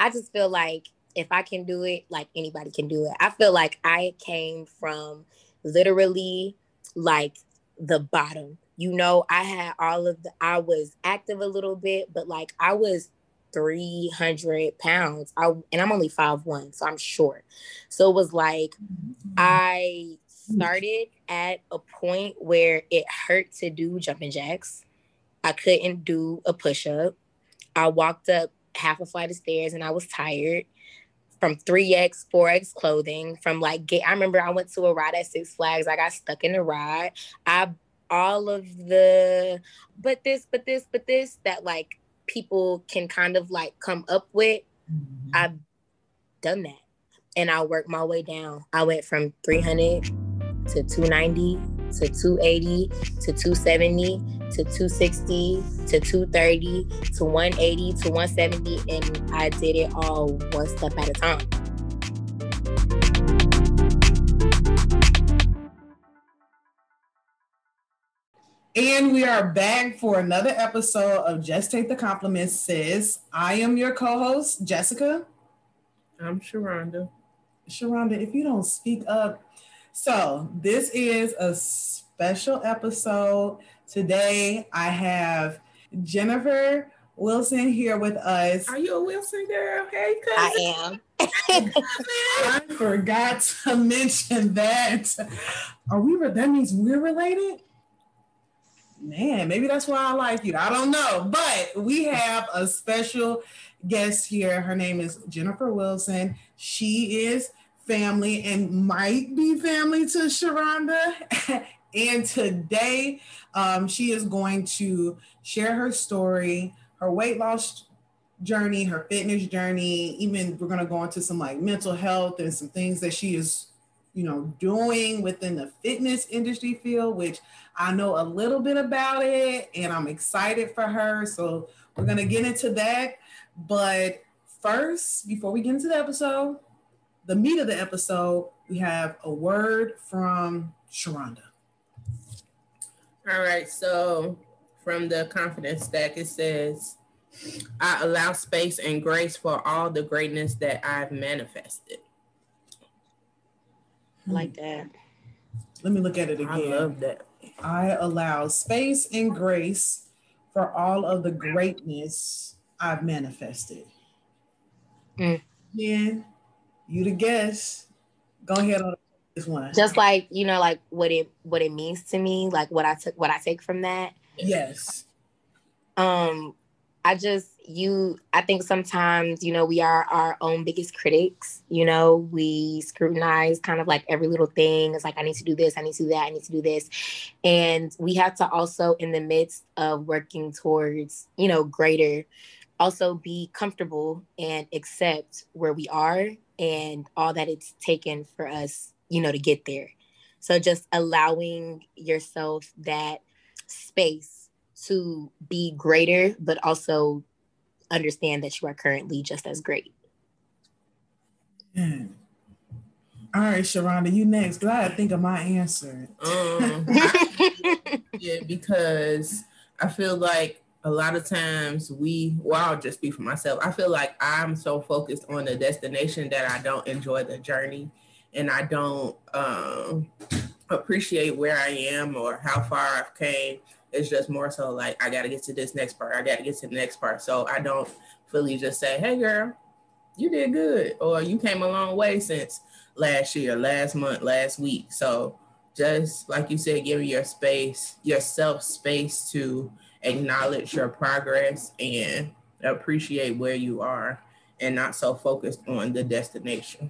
I just feel like if I can do it, like anybody can do it. I feel like I came from literally like the bottom. You know, I had all of the, I was active a little bit, but like I was 300 pounds. And I'm only 5'1", so I'm short. So it was like, I started at a point where it hurt to do jumping jacks. I couldn't do a push-up. I walked up half a flight of stairs and I was tired from 3X, 4X clothing, from like, I remember I went to a ride at Six Flags. I got stuck in the ride. All of the, but this, that like people can kind of like come up with. Mm-hmm. I've done that. And I worked my way down. I went from 300 to 290 to 280 to 270 to 260 to 230 to 180 to 170, and I did it all one step at a time. And we are back for another episode of Just Take the Compliments, Sis. I am your co-host, Jessica. I'm Sharonda. Sharonda, if you don't speak up. So this is a special episode. Today I have Jennifer Wilson here with us. Are you a Wilson girl? Hey, cousin. I am. I forgot to mention that. That means we're related? Man, maybe that's why I like you. I don't know. But we have a special guest here. Her name is Jennifer Wilson. She is family and might be family to Sharonda. And today she is going to share her story, her weight loss journey, her fitness journey. Even we're going to go into some like mental health and some things that she is, you know, doing within the fitness industry field, which I know a little bit about it and I'm excited for her. So we're going to get into that. But first, before we get into the episode, the meat of the episode, we have a word from Sharonda. All right, so from the confidence stack, it says, I allow space and grace for all the greatness that I've manifested. I like that. Let me look at it again. I love that. I allow space and grace for all of the greatness I've manifested. Yeah. You the guest. Go ahead on this one. Just like, you know, like what it means to me, like what I take from that. Yes. I think sometimes, you know, we are our own biggest critics. You know, we scrutinize kind of like every little thing. It's like, I need to do this, I need to do that, I need to do this. And we have to also, in the midst of working towards, you know, greater, also be comfortable and accept where we are and all that it's taken for us, you know, to get there. So just allowing yourself that space to be greater, but also understand that you are currently just as great. Yeah. All right, Sharonda, you next. Glad I think of my answer. Yeah, because I feel like a lot of times I'll just speak for myself. I feel like I'm so focused on the destination that I don't enjoy the journey, and I don't appreciate where I am or how far I've came. It's just more so like, I got to get to this next part. I got to get to the next part. So I don't fully just say, hey girl, you did good, or you came a long way since last year, last month, last week. So just like you said, giving yourself space to acknowledge your progress and appreciate where you are and not so focused on the destination.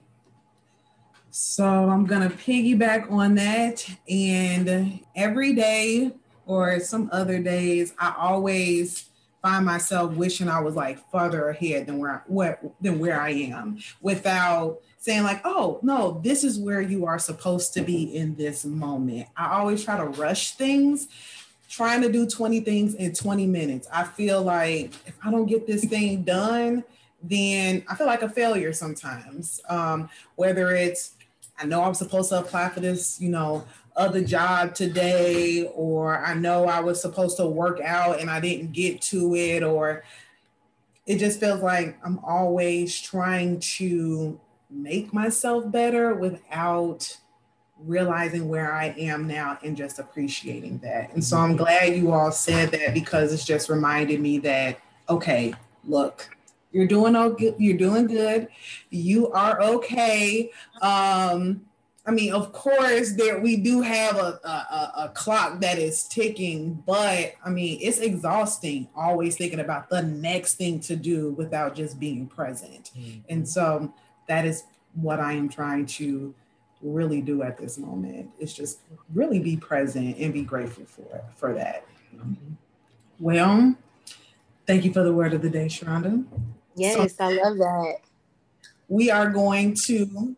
So I'm going to piggyback on that. And every day or some other days, I always find myself wishing I was like farther ahead than where I am, without saying like, oh no, this is where you are supposed to be in this moment. I always try to rush things, trying to do 20 things in 20 minutes. I feel like if I don't get this thing done, then I feel like a failure sometimes. Whether it's, I know I'm supposed to apply for this, you know, other job today, or I know I was supposed to work out and I didn't get to it, or it just feels like I'm always trying to make myself better without realizing where I am now and just appreciating that. And so I'm glad you all said that, because it's just reminded me that, okay, look, you're doing good. You are okay. I mean, of course there, we do have a clock that is ticking, but I mean, it's exhausting always thinking about the next thing to do without just being present. Mm-hmm. And so that is what I am trying to really do at this moment, is just really be present and be grateful for that. Mm-hmm. Well, thank you for the word of the day, Sharonda. Yes, so, I love that. We are going to,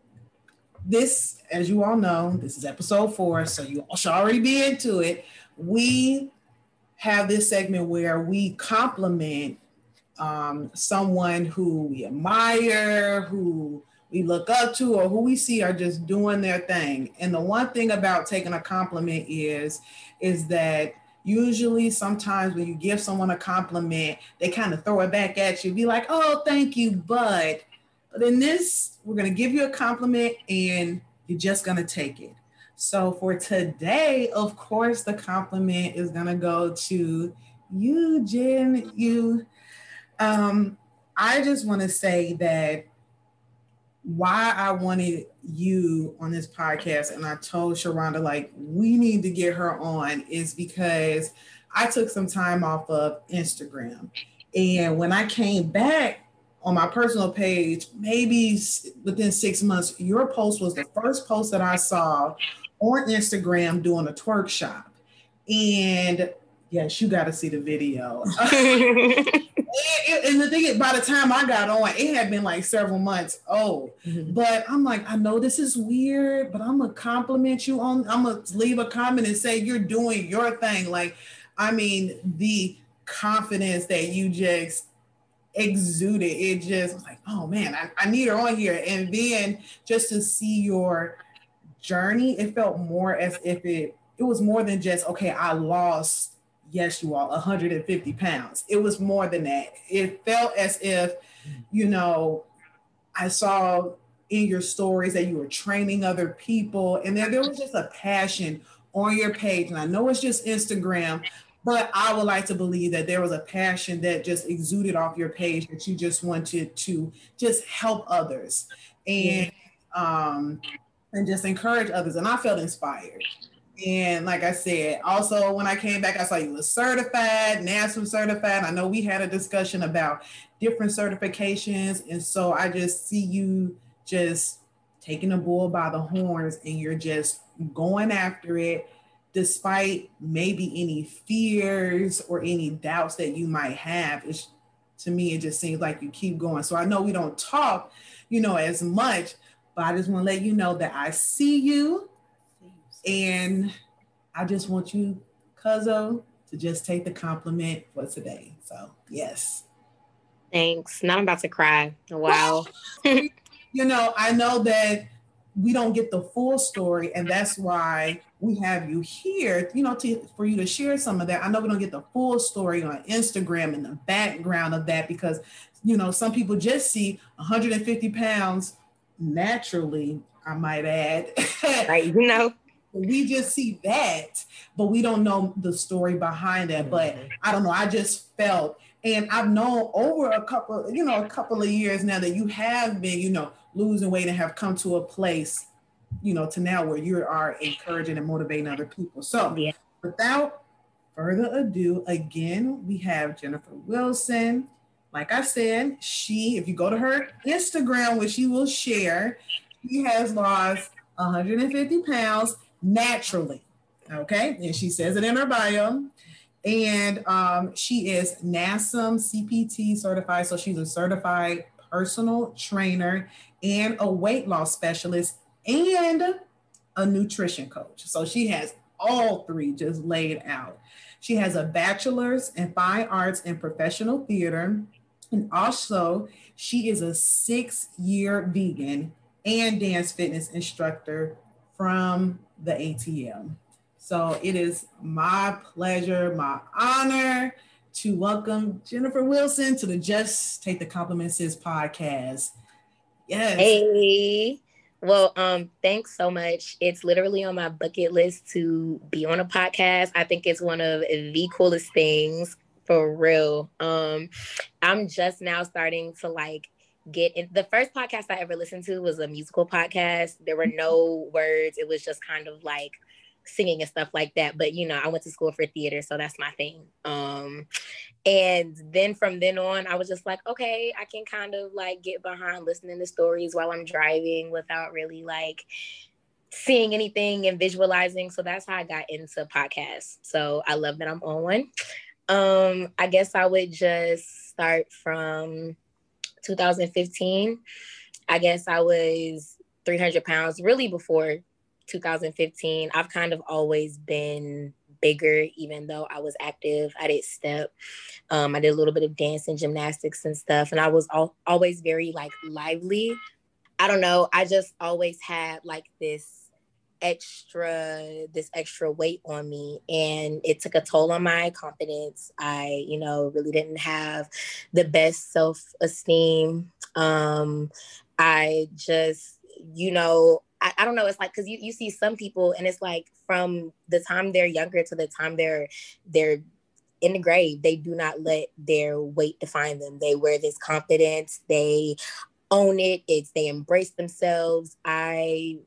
this, as you all know, this is episode 4, so you all should already be into it. We have this segment where we compliment someone who we admire, who we look up to, or who we see are just doing their thing. And the one thing about taking a compliment is that usually, sometimes when you give someone a compliment, they kind of throw it back at you, be like, oh, thank you, but in this, we're going to give you a compliment and you're just going to take it. So for today, of course, the compliment is going to go to you, Jen. You, I just want to say that why I wanted you on this podcast, and I told Sharonda, like, we need to get her on, is because I took some time off of Instagram. And when I came back on my personal page, maybe within 6 months, your post was the first post that I saw on Instagram doing a twerk shop. And yes, you got to see the video. And the thing is, by the time I got on, it had been like several months old. Mm-hmm. But I'm like, I know this is weird, but I'm going to compliment you on, I'm going to leave a comment and say, you're doing your thing. Like, I mean, the confidence that you just exuded, it just was like, oh man, I need her on here. And then just to see your journey, it felt more as if it was more than just, okay, I lost, yes, you all, 150 pounds. It was more than that. It felt as if, you know, I saw in your stories that you were training other people, and there was just a passion on your page. And I know it's just Instagram, but I would like to believe that there was a passion that just exuded off your page, that you just wanted to just help others and just encourage others. And I felt inspired. And like I said, also when I came back, I saw you were certified, NASM certified. I know we had a discussion about different certifications. And so I just see you just taking the bull by the horns, and you're just going after it despite maybe any fears or any doubts that you might have. It's, to me, it just seems like you keep going. So I know we don't talk, you know, as much, but I just want to let you know that I see you. And I just want you, Cuzzo, to just take the compliment for today. So, yes. Thanks. Now I'm about to cry. Wow. You know, I know that we don't get the full story, and that's why we have you here, you know, for you to share some of that. I know we don't get the full story on Instagram and the background of that, because, you know, some people just see 150 pounds naturally, I might add. Right, you know. We just see that, but we don't know the story behind that. But I don't know, I just felt, and I've known over a couple of years now that you have been, you know, losing weight and have come to a place, you know, to now where you are encouraging and motivating other people. So yeah. Without further ado, again, we have Jennifer Wilson. Like I said, she, if you go to her Instagram, which she will share, she has lost 150 pounds naturally, okay? And she says it in her bio. And she is NASM CPT certified, so she's a certified personal trainer and a weight loss specialist and a nutrition coach. So she has all three just laid out. She has a bachelor's in fine arts and professional theater. And also she is a 6-year vegan and dance fitness instructor from the ATL. So it is my pleasure, my honor to welcome Jennifer Wilson to the Just Take the Compliments Sis podcast. Yes. Hey. Well, thanks so much. It's literally on my bucket list to be on a podcast. I think it's one of the coolest things, for real. I'm just now starting to like get in. The first podcast I ever listened to was a musical podcast. There were no words. It was just kind of like singing and stuff like that. But, you know, I went to school for theater, so that's my thing. And then from then on, I was just like, okay, I can kind of like get behind listening to stories while I'm driving without really like seeing anything and visualizing. So that's how I got into podcasts. So I love that I'm on one. I guess I would just start from 2015. I guess I was 300 pounds really before 2015. I've kind of always been bigger, even though I was active. I did step. I did a little bit of dance and gymnastics and stuff. And I was always very like lively. I don't know. I just always had like this extra weight on me, and it took a toll on my confidence. I, you know, really didn't have the best self-esteem. I just, you know, I don't know. It's like, cause you see some people and it's like from the time they're younger to the time they're in the grave, they do not let their weight define them. They wear this confidence, they own it. They embrace themselves. I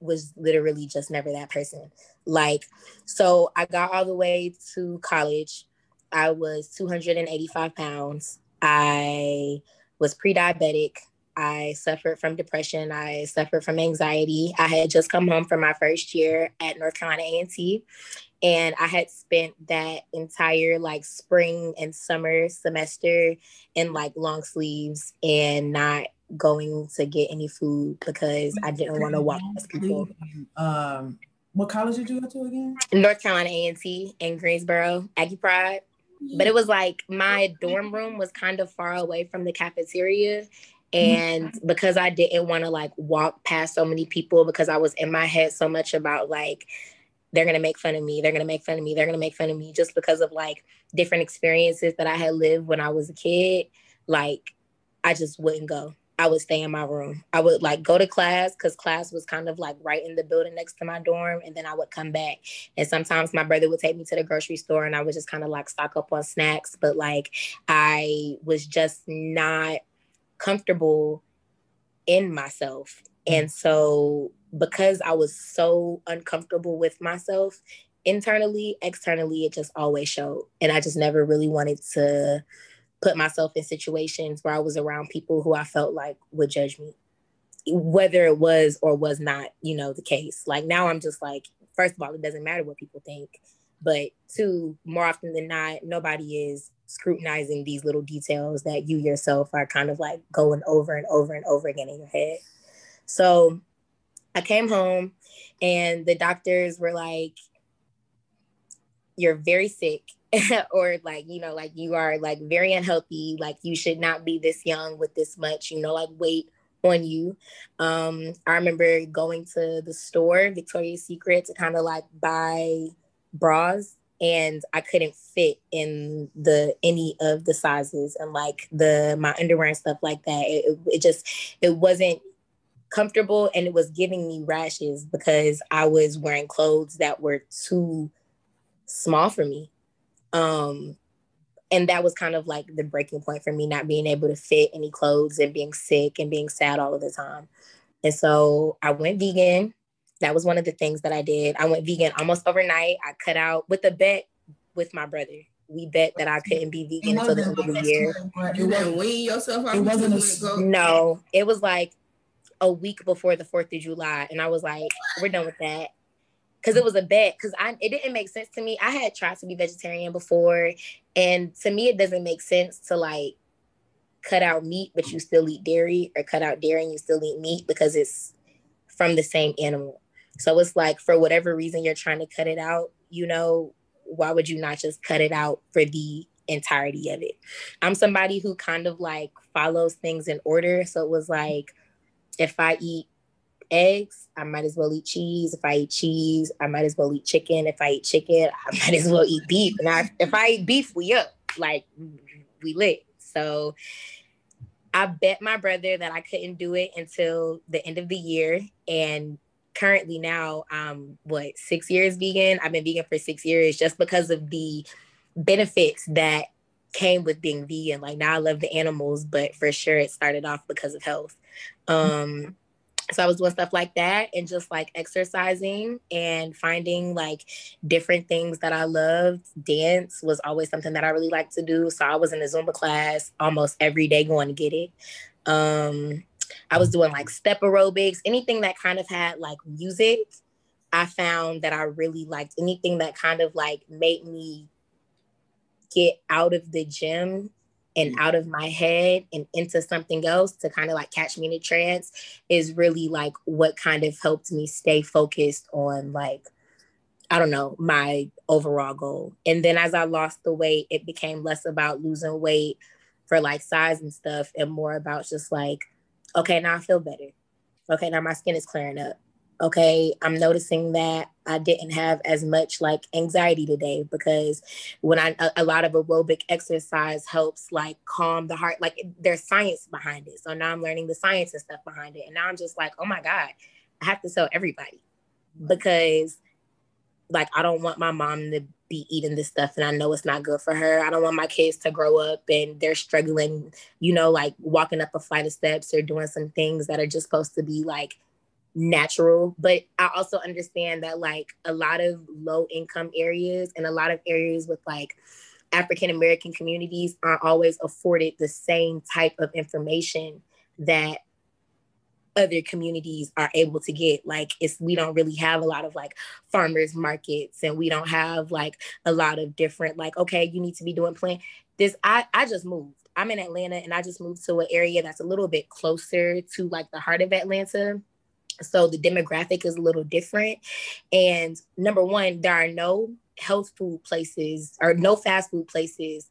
was literally just never that person. Like, so I got all the way to college. I was 285 pounds. I was pre-diabetic. I suffered from depression. I suffered from anxiety. I had just come home from my first year at North Carolina A&T. And I had spent that entire like spring and summer semester in like long sleeves and not going to get any food because I didn't want to walk past people. What college did you go to again? North Carolina A&T in Greensboro, Aggie Pride. But it was like my dorm room was kind of far away from the cafeteria. And because I didn't want to like walk past so many people, because I was in my head so much about like, they're going to make fun of me. They're going to make fun of me. They're going to make fun of me, just because of like different experiences that I had lived when I was a kid. Like, I just wouldn't go. I would stay in my room. I would like go to class because class was kind of like right in the building next to my dorm. And then I would come back. And sometimes my brother would take me to the grocery store and I would just kind of like stock up on snacks. But like, I was just not comfortable in myself. And so because I was so uncomfortable with myself internally, externally, it just always showed. And I just never really wanted to put myself in situations where I was around people who I felt like would judge me, whether it was or was not, you know, the case. Like now I'm just like, first of all, it doesn't matter what people think, but two, more often than not, nobody is scrutinizing these little details that you yourself are kind of like going over and over and over again in your head. So I came home and the doctors were like, you're very sick. Or like, you know, like you are like very unhealthy, like you should not be this young with this much, you know, like weight on you. I remember going to the store, Victoria's Secret, to kind of like buy bras, and I couldn't fit in any of the sizes and like my underwear and stuff like that. It wasn't comfortable, and it was giving me rashes because I was wearing clothes that were too small for me. And that was kind of like the breaking point for me, not being able to fit any clothes and being sick and being sad all of the time. And so I went vegan. That was one of the things that I did. I went vegan almost overnight. I cut out with a bet with my brother. We bet that I couldn't be vegan until the end of the year. You wouldn't wean yourself out? It wasn't. No, it was like a week before the 4th of July. And I was like, we're done with that. Because it was a bet, because it didn't make sense to me. I had tried to be vegetarian before, and to me, it doesn't make sense to, like, cut out meat, but you still eat dairy, or cut out dairy and you still eat meat, because it's from the same animal. So it's like, for whatever reason you're trying to cut it out, you know, why would you not just cut it out for the entirety of it? I'm somebody who kind of, like, follows things in order, so it was like, if I eat eggs, I might as well eat cheese. If I eat cheese, I might as well eat chicken. If I eat chicken, I might as well eat beef. And if I eat beef, we up. Like, we lit. So I bet my brother that I couldn't do it until the end of the year. And currently now, I'm, 6 years vegan? I've been vegan for 6 years just because of the benefits that came with being vegan. Like, now I love the animals, but for sure it started off because of health. So I was doing stuff like that and just like exercising and finding like different things that I loved. Dance was always something that I really liked to do. So I was in a Zumba class almost every day going to get it. I was doing like step aerobics, anything that kind of had like music. I found that I really liked anything that kind of like made me get out of the gym and out of my head and into something else to kind of like catch me in a trance is really like what kind of helped me stay focused on like, I don't know, my overall goal. And then as I lost the weight, it became less about losing weight for like size and stuff and more about just like, okay, now I feel better. Okay, now my skin is clearing up. Okay, I'm noticing that I didn't have as much like anxiety today because when a lot of aerobic exercise helps like calm the heart, like there's science behind it. So now I'm learning the science and stuff behind it. And now I'm just like, oh my God, I have to tell everybody because like, I don't want my mom to be eating this stuff and I know it's not good for her. I don't want my kids to grow up and they're struggling, you know, like walking up a flight of steps or doing some things that are just supposed to be like natural. But I also understand that like a lot of low income areas and a lot of areas with like African American communities aren't always afforded the same type of information that other communities are able to get. Like we don't really have a lot of like farmers markets and we don't have like a lot of different like, okay, you need to be doing plant. I just moved. I'm in Atlanta and I just moved to an area that's a little bit closer to like the heart of Atlanta. So the demographic is a little different. And number one, there are no health food places or no fast food places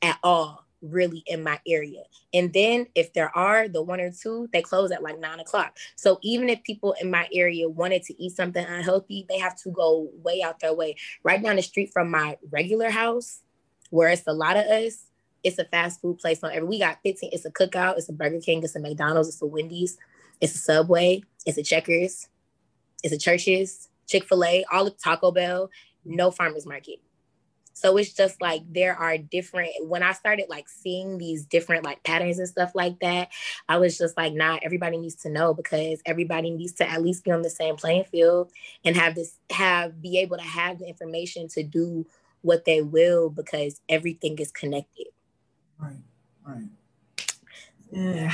at all really in my area. And then if there are, the one or two, they close at like 9 o'clock. So even if people in my area wanted to eat something unhealthy, they have to go way out their way. Right down the street from my regular house, where it's a lot of us, it's a fast food place. We got 15, it's a Cookout, it's a Burger King, it's a McDonald's, it's a Wendy's. It's a Subway, it's a Checkers, it's a Church's, Chick-fil-A, all of Taco Bell, no farmers market. So it's just like, there are different, when I started like seeing these different like patterns and stuff like that, I was just like, nah, everybody needs to know because everybody needs to at least be on the same playing field and be able to have the information to do what they will because everything is connected. Right. Yeah.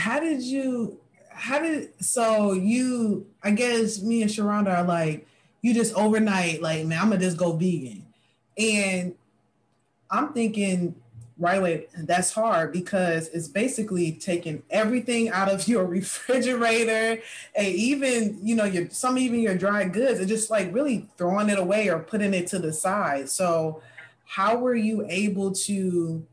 I guess me and Sharonda are like, you just overnight, like, man, I'm gonna just go vegan. And I'm thinking right away, that's hard because it's basically taking everything out of your refrigerator and even, you know, your dried goods and just like really throwing it away or putting it to the side. So how were you able to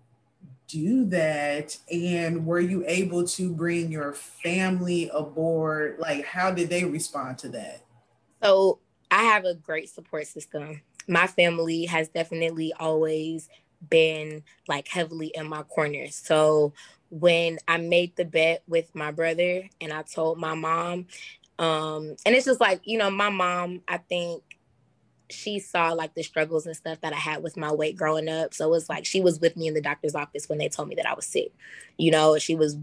do that, and were you able to bring your family aboard? Like, how did they respond to that? So I have a great support system. My family has definitely always been like heavily in my corner. So when I made the bet with my brother and I told my mom, and it's just like, you know, my mom, I think she saw like the struggles and stuff that I had with my weight growing up. So it's like, she was with me in the doctor's office when they told me that I was sick. You know, she was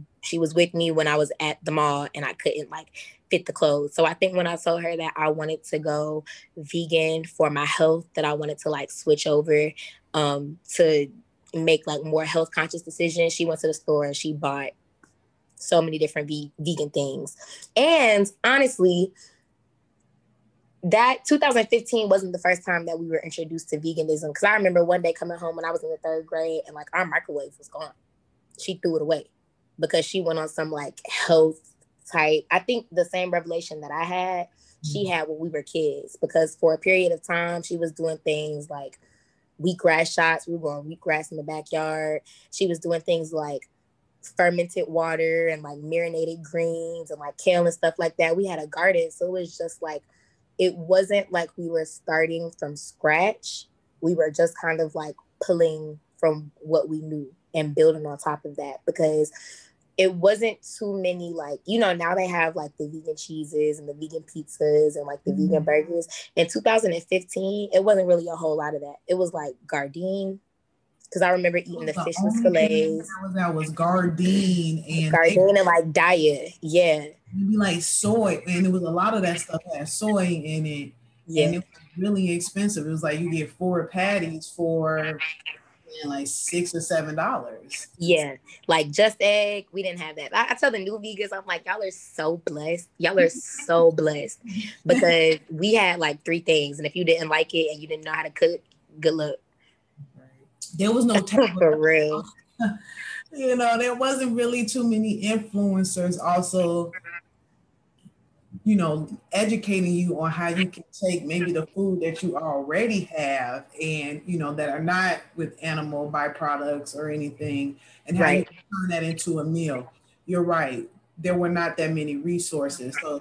with me when I was at the mall and I couldn't like fit the clothes. So I think when I told her that I wanted to go vegan for my health, that I wanted to like switch over to make like more health conscious decisions, she went to the store and she bought so many different vegan things. And honestly, that 2015 wasn't the first time that we were introduced to veganism, because I remember one day coming home when I was in the 3rd grade and like our microwave was gone. She threw it away because she went on some like health type. I think the same revelation that I had, she had when we were kids, because for a period of time she was doing things like wheatgrass shots. We were growing wheatgrass in the backyard. She was doing things like fermented water and like marinated greens and like kale and stuff like that. We had a garden. So it was just like, it wasn't like we were starting from scratch. We were just kind of like pulling from what we knew and building on top of that, because it wasn't too many, like, you know, now they have like the vegan cheeses and the vegan pizzas and like the vegan burgers. In 2015, it wasn't really a whole lot of that. It was like Gardein, because I remember eating the fishless fillets. That was Gardein and like Daya. Yeah. You'd be like soy, and it was a lot of that stuff had soy in it. Yeah. And it was really expensive. It was like you get 4 patties for like $6 or $7. Yeah, like Just Egg, we didn't have that. I tell the new vegans, I'm like, y'all are so blessed. Y'all are so blessed, because we had like 3 things, and if you didn't like it and you didn't know how to cook, good luck. There was no for real. You know, there wasn't really too many influencers also, you know, educating you on how you can take maybe the food that you already have and, you know, that are not with animal byproducts or anything, and how you can turn that into a meal. You're right. There were not that many resources. So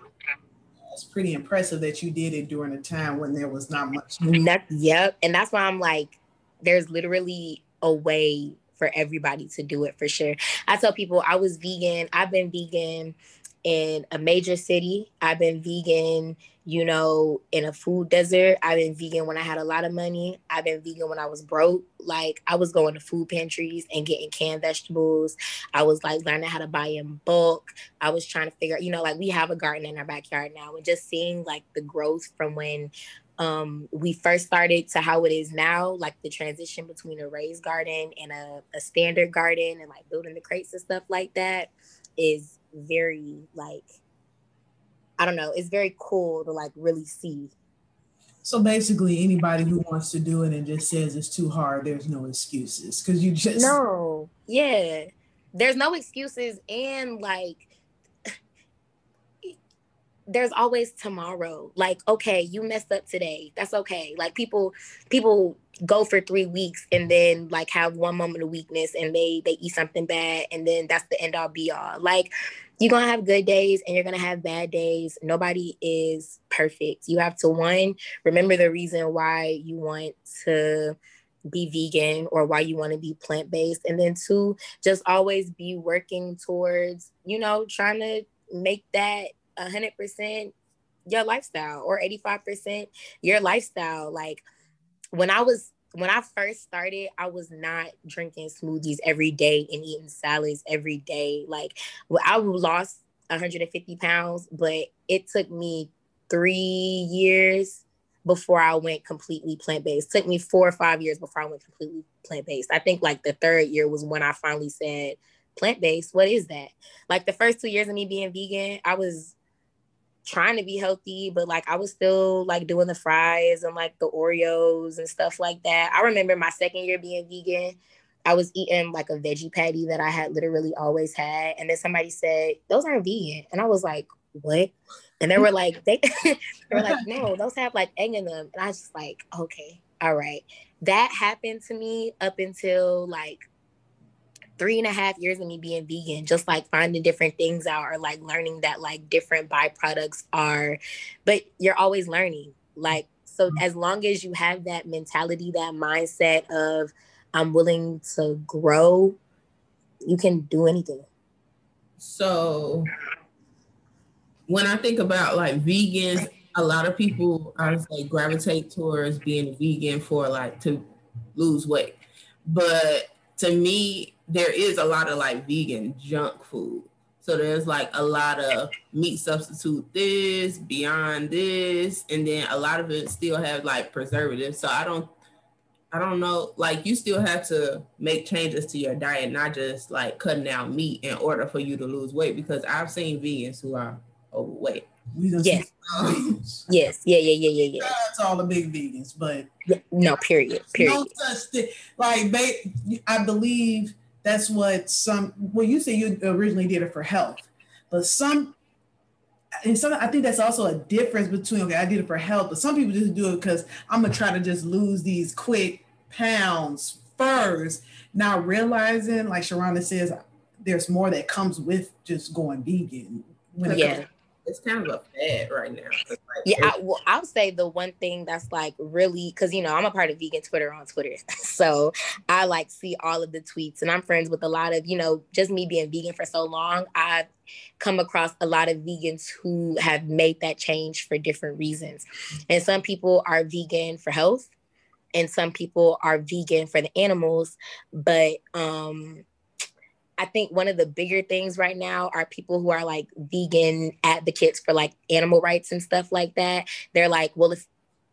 it's pretty impressive that you did it during a time when there was not much. Yep. And that's why I'm like, there's literally a way for everybody to do it, for sure. I tell people I was vegan. I've been vegan in a major city. I've been vegan, you know, in a food desert. I've been vegan when I had a lot of money. I've been vegan when I was broke. Like, I was going to food pantries and getting canned vegetables. I was like learning how to buy in bulk. I was trying to figure out, you know, like, we have a garden in our backyard now, and just seeing like the growth from when we first started to how it is now, like the transition between a raised garden and a standard garden, and like building the crates and stuff like that is very, like, I don't know, it's very cool to like really see. So basically, anybody who wants to do it and just says it's too hard, there's no excuses, because you just there's no excuses, and like there's always tomorrow. Like, okay, you messed up today. That's okay. Like, people go for 3 weeks and then like have one moment of weakness, and they eat something bad, and then that's the end all be all. Like, you're going to have good days and you're going to have bad days. Nobody is perfect. You have to, one, remember the reason why you want to be vegan or why you want to be plant-based. And then 2, just always be working towards, you know, trying to make that 100% your lifestyle, or 85% your lifestyle. Like, when I first started, I was not drinking smoothies every day and eating salads every day. Like, I lost 150 pounds, but it took me 3 years before I went completely plant-based. It took me 4 or 5 years before I went completely plant-based. I think like the 3rd year was when I finally said, plant-based, what is that? Like, the first 2 years of me being vegan, I was trying to be healthy, but like I was still like doing the fries and like the Oreos and stuff like that. I remember my 2nd year being vegan, I was eating like a veggie patty that I had literally always had, and then somebody said, those aren't vegan, and I was like, what? And they were like, they were like, no, those have like egg in them. And I was just like, okay, all right. That happened to me up until like 3.5 years of me being vegan, just like finding different things out, or like learning that like different byproducts are, but you're always learning. Like, so as long as you have that mentality, that mindset of I'm willing to grow, you can do anything. So when I think about like vegans, a lot of people, I would say, gravitate towards being vegan for like to lose weight. But to me, there is a lot of like vegan junk food. So there's like a lot of meat substitute this, beyond this, and then a lot of it still have like preservatives. So I don't know, like, you still have to make changes to your diet, not just like cutting out meat in order for you to lose weight, because I've seen vegans who are overweight. Yes. Yes. Yeah. That's all the big vegans, but no, period. No such thing. Like, I believe that's what you say you originally did it for health, but some, I think that's also a difference between, okay, I did it for health, but some people just do it because I'm going to try to just lose these quick pounds first, not realizing, like Sharonda says, there's more that comes with just going vegan. When it's kind of a fad right now. Like, I'll say the one thing that's like really, because you know I'm a part of Vegan Twitter on Twitter, so I like see all of the tweets, and I'm friends with a lot of, you know, just me being vegan for so long, I've come across a lot of vegans who have made that change for different reasons. And some people are vegan for health, and some people are vegan for the animals, but I think one of the bigger things right now are people who are like vegan advocates for like animal rights and stuff like that. They're like, well,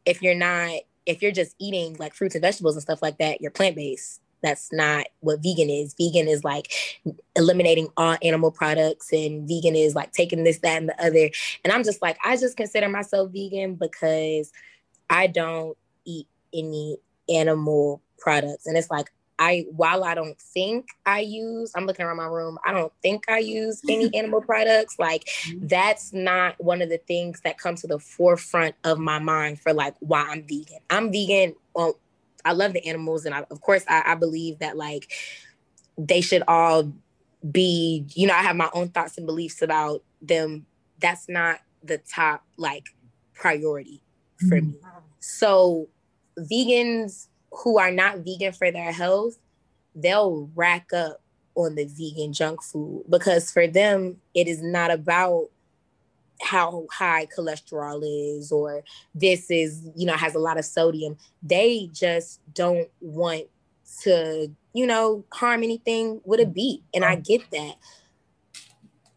if you're just eating like fruits and vegetables and stuff like that, you're plant-based. That's not what vegan is. Vegan is like eliminating all animal products, and vegan is like taking this, that, and the other. And I'm just like, I just consider myself vegan because I don't eat any animal products. And it's like, I'm looking around my room, I don't think I use any animal products. Like, that's not one of the things that comes to the forefront of my mind for like why I'm vegan. I'm vegan. Well, I love the animals. And I believe that like they should all be, you know, I have my own thoughts and beliefs about them. That's not the top like priority for me. So vegans who are not vegan for their health, they'll rack up on the vegan junk food, because for them, it is not about how high cholesterol is, or this is, you know, has a lot of sodium. They just don't want to, you know, harm anything with a beet. And I get that.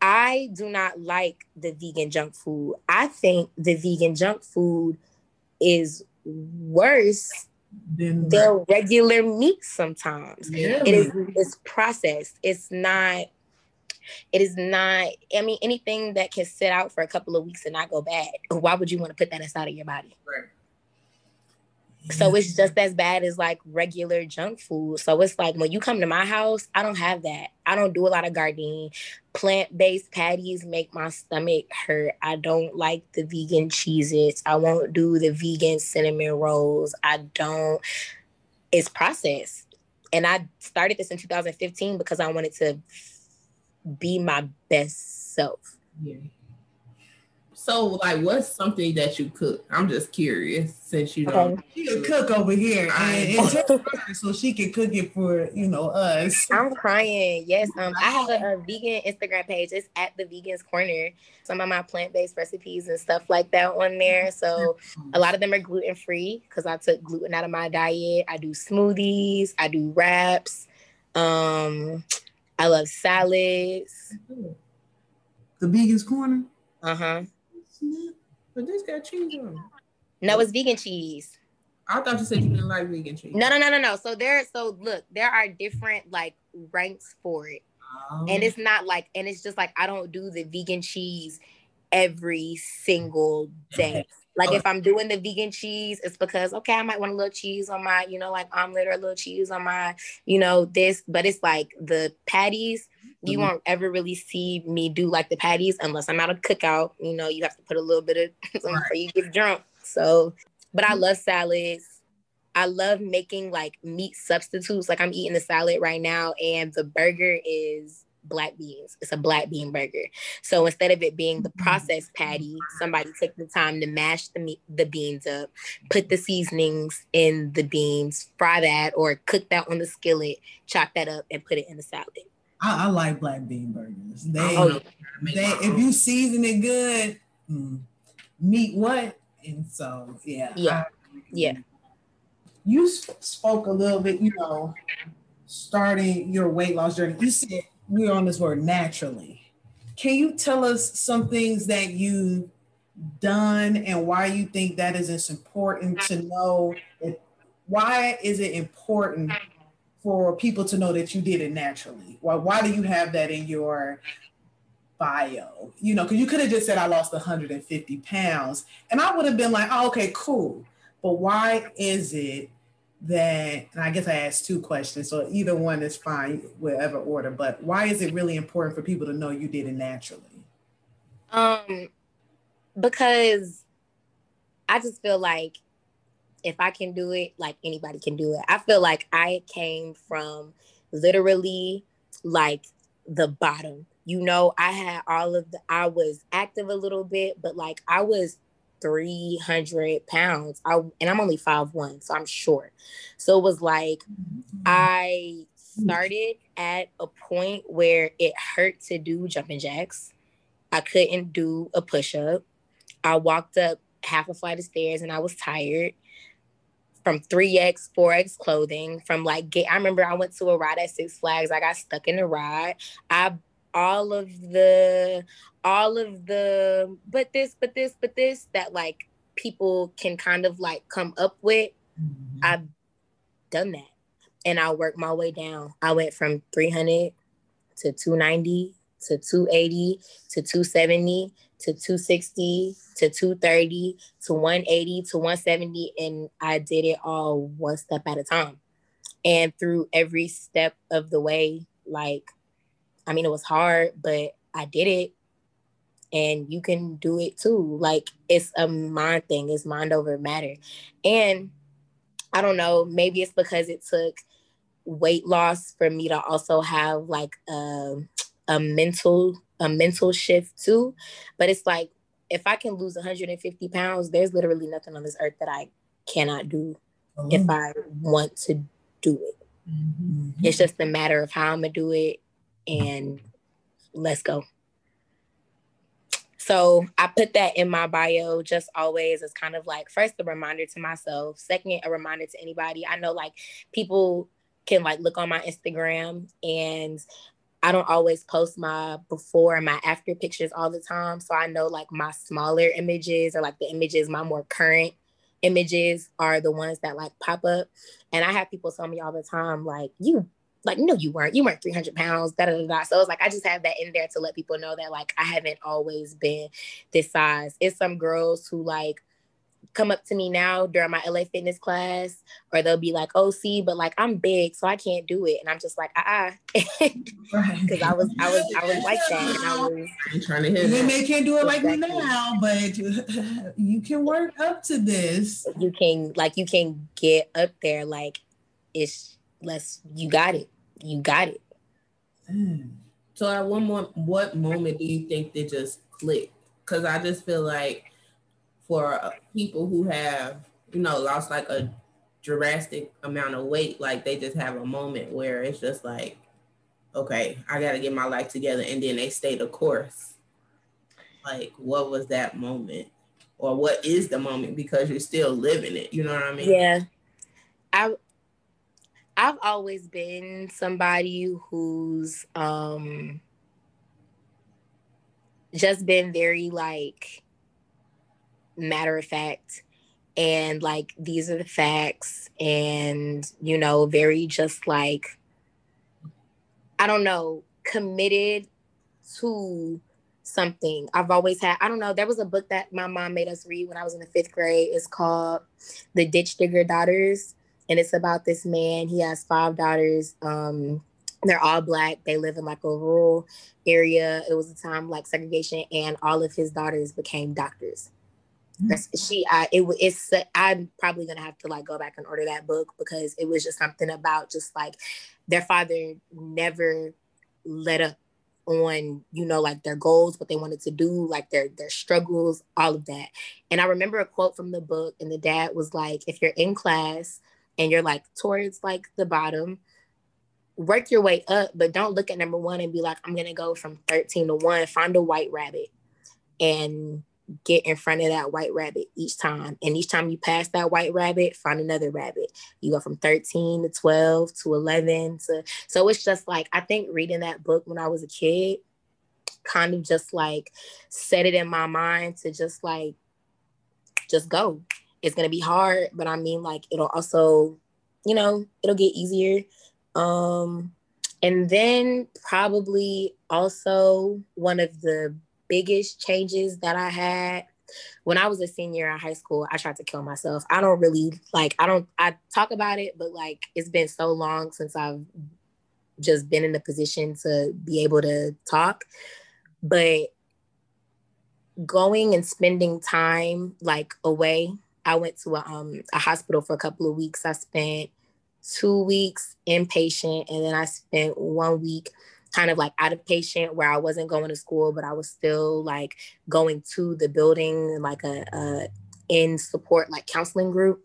I do not like the vegan junk food. I think the vegan junk food is worse their regular meat sometimes. Yeah. It's processed. It is not, I mean, anything that can sit out for a couple of weeks and not go bad, why would you want to put that inside of your body? Right. So it's just as bad as like regular junk food. So it's like, when you come to my house, I don't have that. I don't do a lot of Gardein. Plant-based patties make my stomach hurt. I don't like the vegan Cheez-Its. I won't do the vegan cinnamon rolls. It's processed. And I started this in 2015 because I wanted to be my best self. Yeah. So, like, what's something that you cook? I'm just curious, since you don't. She can cook over here, so she can cook it for, you know, us. I'm crying. Yes, I have a vegan Instagram page. It's at The Vegans Corner. Some of my plant-based recipes and stuff like that on there. So a lot of them are gluten-free because I took gluten out of my diet. I do smoothies. I do wraps. I love salads. The Vegans Corner. But this got cheese on it. No, it's vegan cheese. I thought you said you didn't like vegan cheese. No. So there are different like ranks for it. Oh. And it's not like, and it's just like, I don't do the vegan cheese every single day. Like, if I'm doing the vegan cheese, it's because, okay, I might want a little cheese on my, you know, like omelet, or a little cheese on my, you know, this. But it's like the patties, you won't ever really see me do like the patties unless I'm at a cookout. You know, you have to put a little bit of something before you get drunk. So, but I love salads. I love making like meat substitutes. Like, I'm eating the salad right now, and the burger is black beans. It's a black bean burger. So instead of it being the processed patty, somebody took the time to mash the beans up, put the seasonings in the beans, fry that or cook that on the skillet, chop that up, and put it in the salad. I like black bean burgers. If you season it good, meat what? And so, yeah. You spoke a little bit, you know, starting your weight loss journey. You said we're on this word naturally. Can you tell us some things that you've done and why you think that is important to know? Why is it important for people to know that you did it naturally? Why do you have that in your bio? You know, because you could have just said, I lost 150 pounds. And I would have been like, oh, okay, cool. But why is it that, and I guess I asked two questions, so either one is fine, whatever order, but why is it really important for people to know you did it naturally? Because I just feel like if I can do it, like anybody can do it. I feel like I came from literally like the bottom. You know, I had all of the, I was active a little bit, but like I was 300 pounds. And I'm only 5'1", so I'm short. So it was like, I started at a point where it hurt to do jumping jacks. I couldn't do a push-up. I walked up half a flight of stairs and I was tired from 3X, 4X clothing, from like, I remember I went to a ride at Six Flags. I got stuck in the ride. All of the, but this, that like people can kind of like come up with, I've done that. And I worked my way down. I went from 300 to 290 to 280 to 270 to 260 to 230 to 180 to 170. And I did it all one step at a time. And through every step of the way, like, I mean, it was hard, but I did it. And you can do it too. Like, it's a mind thing. It's mind over matter. And I don't know, maybe it's because it took weight loss for me to also have like a mental shift too. But it's like, if I can lose 150 pounds, there's literally nothing on this earth that I cannot do if I want to do it. Mm-hmm. It's just a matter of how I'm going to do it, and let's go. So I put that in my bio just always as kind of like, first, a reminder to myself. Second, a reminder to anybody. I know like people can like look on my Instagram, and I don't always post my before and my after pictures all the time. So I know like my smaller images, or like the images, my more current images are the ones that like pop up. And I have people tell me all the time, like, no, you weren't 300 pounds, da, da, da, da. So it's like, I just have that in there to let people know that like, I haven't always been this size. It's some girls who like come up to me now during my LA Fitness class, or they'll be like, oh, see, but like, I'm big, so I can't do it. And I'm just like, because I was like that. And I'm trying to hear that. They can't do it exactly like me now, but you can work up to this. You can get up there. Like, it's, you got it. So at what moment do you think they just clicked? Because I just feel like for people who have, you know, lost like a drastic amount of weight, like they just have a moment where it's just like, okay, I got to get my life together, and then they stay the course. Like, what was that moment, or what is the moment, because you're still living it, you know what I mean? Yeah. I've always been somebody who's just been very like matter of fact, and like, these are the facts, and, you know, very just like, I don't know, committed to something. I've always had, I don't know, there was a book that my mom made us read when I was in the 5th grade. It's called The Ditch Digger Daughters. And it's about this man. He has 5 daughters. They're all Black. They live in like a rural area. It was a time like segregation, and all of his daughters became doctors. Mm-hmm. I'm probably gonna have to like go back and order that book, because it was just something about just like their father never let up on, you know, like their goals, what they wanted to do, like their struggles, all of that. And I remember a quote from the book, and the dad was like, if you're in class and you're like towards like the bottom, work your way up, but don't look at number 1 and be like, I'm gonna go from 13 to 1. Find a white rabbit and get in front of that white rabbit each time. And each time you pass that white rabbit, find another rabbit. You go from 13 to 12 to 11 to, so it's just like, I think reading that book when I was a kid kind of just like set it in my mind to just like, just go. It's going to be hard, but I mean, like, it'll also, you know, it'll get easier. And then probably also one of the biggest changes that I had when I was a senior in high school, I tried to kill myself. I don't really like, I talk about it, but like, it's been so long since I've just been in the position to be able to talk. But going and spending time like away, I went to a hospital for a couple of weeks. I spent 2 weeks inpatient, and then I spent 1 week kind of like out of patient, where I wasn't going to school, but I was still like going to the building, like a in support, like counseling group.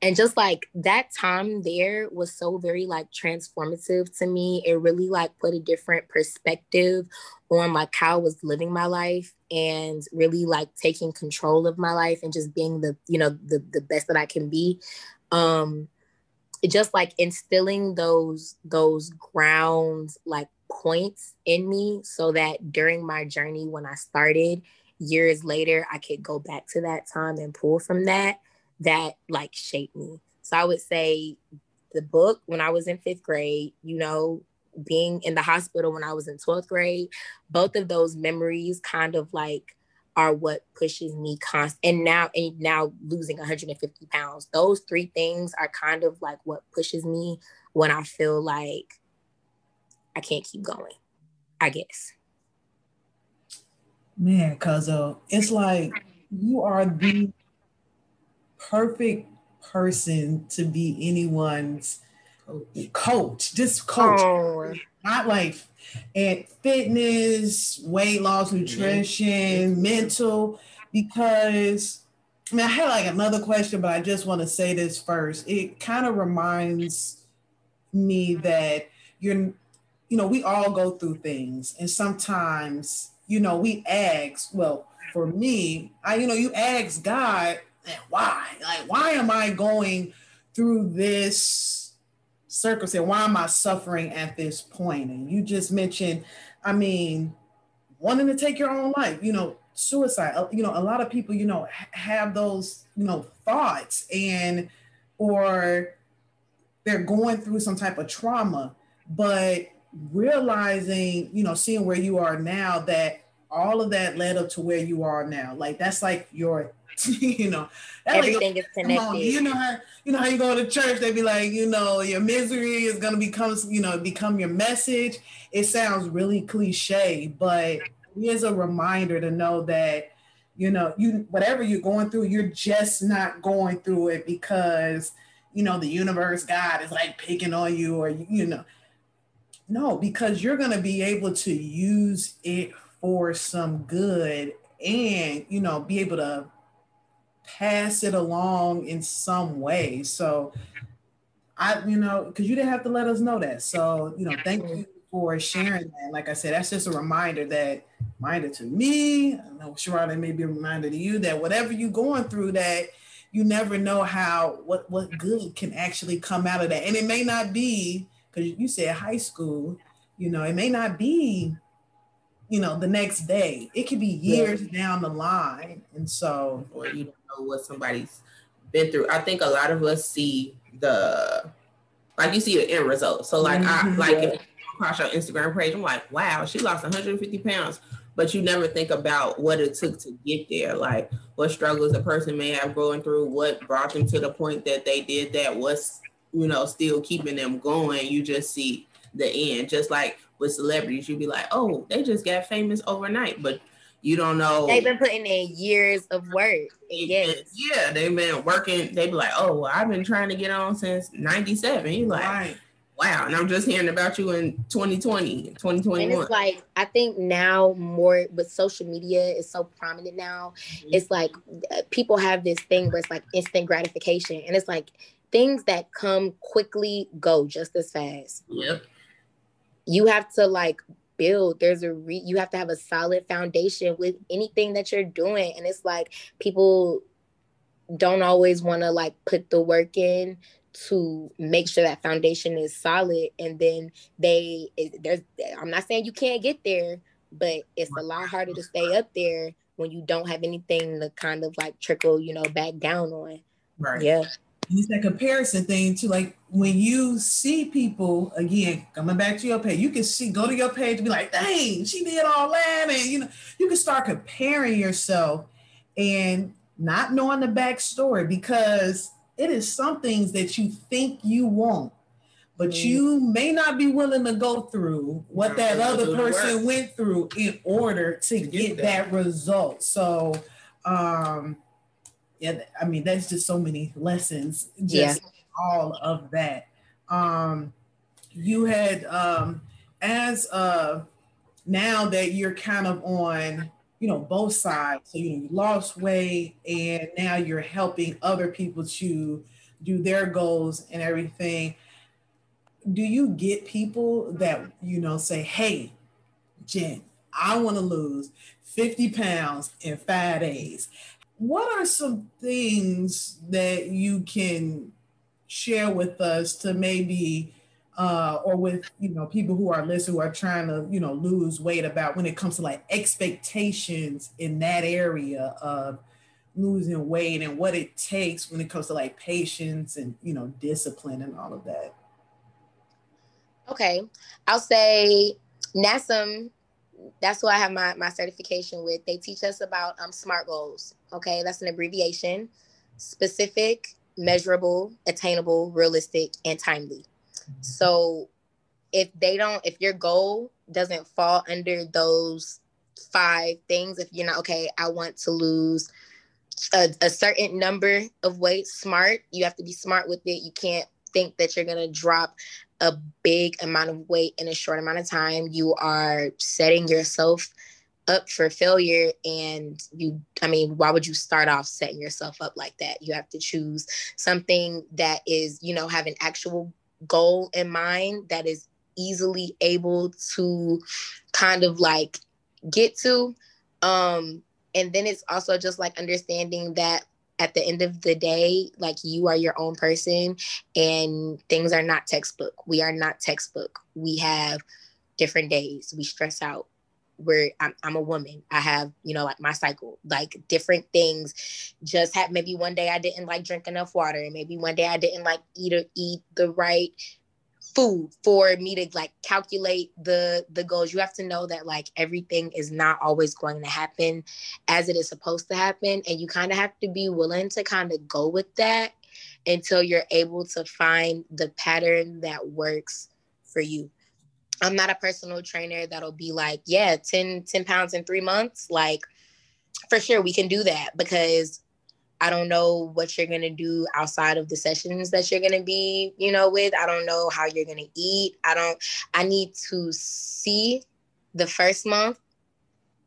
And just like that time there was so very like transformative to me. It really like put a different perspective on like how I was living my life and really like taking control of my life and just being the, you know, the best that I can be. Just like instilling those grounds, like points in me so that during my journey, when I started years later, I could go back to that time and pull from that like shaped me. So I would say the book when I was in 5th grade, you know, being in the hospital when I was in 12th grade, both of those memories kind of like are what pushes me constant. And now losing 150 pounds, those three things are kind of like what pushes me when I feel like I can't keep going, I guess. Man, Cuzzo, it's like you are the perfect person to be anyone's coach, just coach. Oh. Not like at fitness, weight loss, nutrition, mental, because I mean, I had like another question, but I just want to say this first. It kind of reminds me that we all go through things, and sometimes, you know, we ask, well, for me, you ask God, why? Like, why am I going through this circumstance? Why am I suffering at this point? And you just mentioned, I mean, wanting to take your own life, suicide, a lot of people, have those, thoughts, and, or they're going through some type of trauma, but realizing, seeing where you are now, that all of that led up to where you are now. Like, that's like your everything is connected. How you go to church, they be like, your misery is gonna become your message. It sounds really cliche, but here's a reminder to know that, whatever you're going through, you're just not going through it because, the universe, God is like picking on you, or, no, because you're gonna be able to use it for some good and, be able to pass it along in some way. So I, because you didn't have to let us know that. So, thank you for sharing that. Like I said, that's just a reminder to me. I know, Sharada, may be a reminder to you that whatever you're going through, that you never know what good can actually come out of that. And it may not be, because you said high school, it may not be, the next day. It could be years down the line. And so, or what somebody's been through. I think a lot of us see the end result. So like, if you come across your Instagram page, I'm like, wow, she lost 150 pounds, but you never think about what it took to get there. Like what struggles a person may have going through, what brought them to the point that they did that, what's, still keeping them going. You just see the end. Just like with celebrities, you'd be like, oh, they just got famous overnight, but you don't know. They've been putting in years of work. Yeah, they've been working. They'd be like, oh, well, I've been trying to get on since 97. You're like, right. Wow. And I'm just hearing about you in 2020, 2021. And it's like, I think now more with social media is so prominent now. Mm-hmm. It's like people have this thing where it's like instant gratification. And it's like things that come quickly go just as fast. Yep. You have to like build. You have to have a solid foundation with anything that you're doing, and it's like people don't always want to like put the work in to make sure that foundation is solid, and then I'm not saying you can't get there, but it's a lot harder to stay up there when you don't have anything to kind of like trickle, back down on. Right. Yeah. And it's that comparison thing too. Like when you see people, again, coming back to your page, you can see, go to your page and be like, dang, she did all that. And, you can start comparing yourself and not knowing the backstory, because it is some things that you think you want, but you may not be willing to go through what that other person went through in order to get that result. So, yeah, I mean, that's just so many lessons, all of that. You had as now that you're kind of on, you know, both sides, so you lost weight and now you're helping other people to do their goals and everything, do you get people that, you know, say, hey, Jen, I want to lose 50 pounds in 5 days? What are some things that you can share with us to maybe, or with, you know, people who are listening, who are trying to, you know, lose weight, about when it comes to like expectations in that area of losing weight and what it takes when it comes to like patience and, you know, discipline and all of that? Okay. I'll say NASM, that's what I have my certification with. They teach us about SMART goals. Okay. That's an abbreviation: specific, measurable, attainable, realistic, and timely. Mm-hmm. So if your goal doesn't fall under those 5 things, if you're not, okay, I want to lose a certain number of weight, SMART, you have to be smart with it. You can't think that you're going to drop a big amount of weight in a short amount of time. You are setting yourself up for failure. And why would you start off setting yourself up like that? You have to choose something that is, you know, have an actual goal in mind that is easily able to kind of like get to. And then it's also just like understanding that at the end of the day, like, you are your own person and things are not textbook. We are not textbook. We have different days. We stress out. I'm a woman. I have, you know, like my cycle, like different things just happen. Maybe one day I didn't like drink enough water, and maybe one day I didn't like eat the right food for me to like calculate the goals. You have to know that like everything is not always going to happen as it is supposed to happen. And you kind of have to be willing to kind of go with that until you're able to find the pattern that works for you. I'm not a personal trainer that'll be like, yeah, 10 pounds in 3 months. Like, for sure, we can do that, because I don't know what you're going to do outside of the sessions that you're going to be, you know, with. I don't know how you're going to eat. I need to see the first month